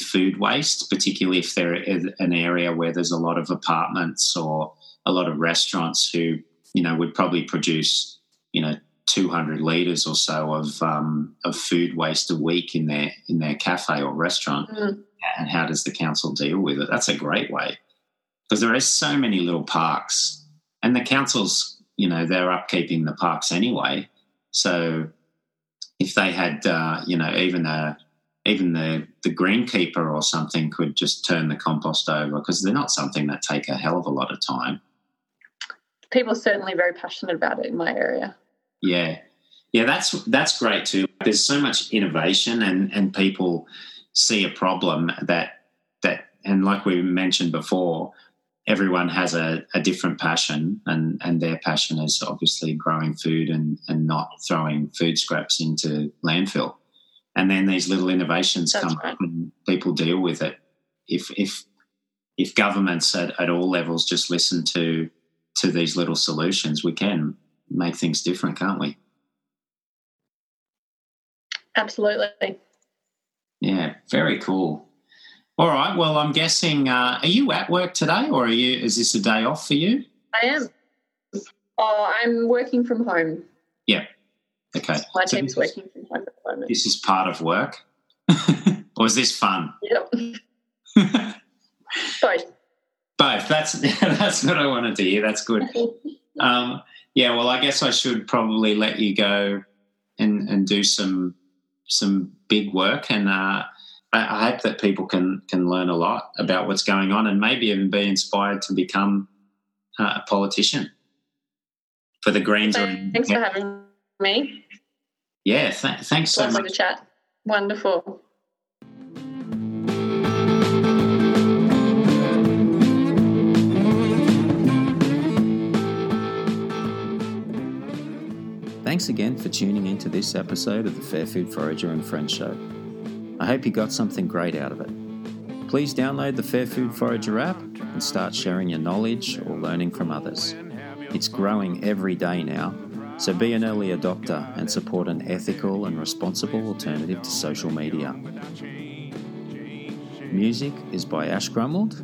food waste, particularly if they're in an area where there's a lot of apartments or a lot of restaurants who, you know, would probably produce, you know, 200 litres or so of food waste a week in their cafe or restaurant. Mm. And how does the council deal with it? That's a great way, because there are so many little parks, and the councils, you know, they're upkeeping the parks anyway. So if they had, you know, even the greenkeeper or something could just turn the compost over, because they're not something that take a hell of a lot of time. People are certainly very passionate about it in my area. Yeah, that's great too. There's so much innovation, and people see a problem that, and like we mentioned before, everyone has a different passion, and their passion is obviously growing food and not throwing food scraps into landfill. And then these little innovations come up and people deal with it. If governments at all levels just listen to these little solutions, we can make things different, can't we? Absolutely. Yeah, very cool. All right, well, I'm guessing, are you at work today, or is this a day off for you? I am. Oh, I'm working from home. Yeah, okay. My team's working from home at the moment. This is part of work? Or is this fun? Yep. Both. That's what I wanted to hear. That's good. Yeah, well, I guess I should probably let you go and do some big work, and I hope that people can learn a lot about what's going on and maybe even be inspired to become a politician for the Greens. Thanks for having me. Yeah, thanks so much. Lovely to chat. Wonderful. Thanks again for tuning in to this episode of the Fair Food Forager and Friends Show. I hope you got something great out of it. Please download the Fair Food Forager app and start sharing your knowledge or learning from others. It's growing every day now, so be an early adopter and support an ethical and responsible alternative to social media. Music is by Ash Grunwald.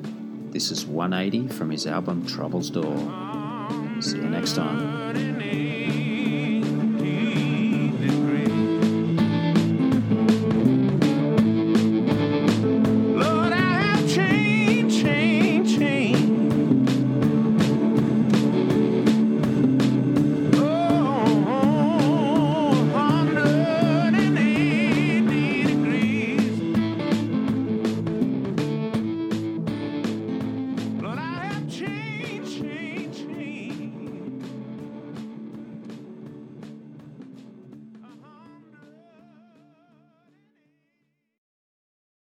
This is 180 from his album Trouble's Door. See you next time.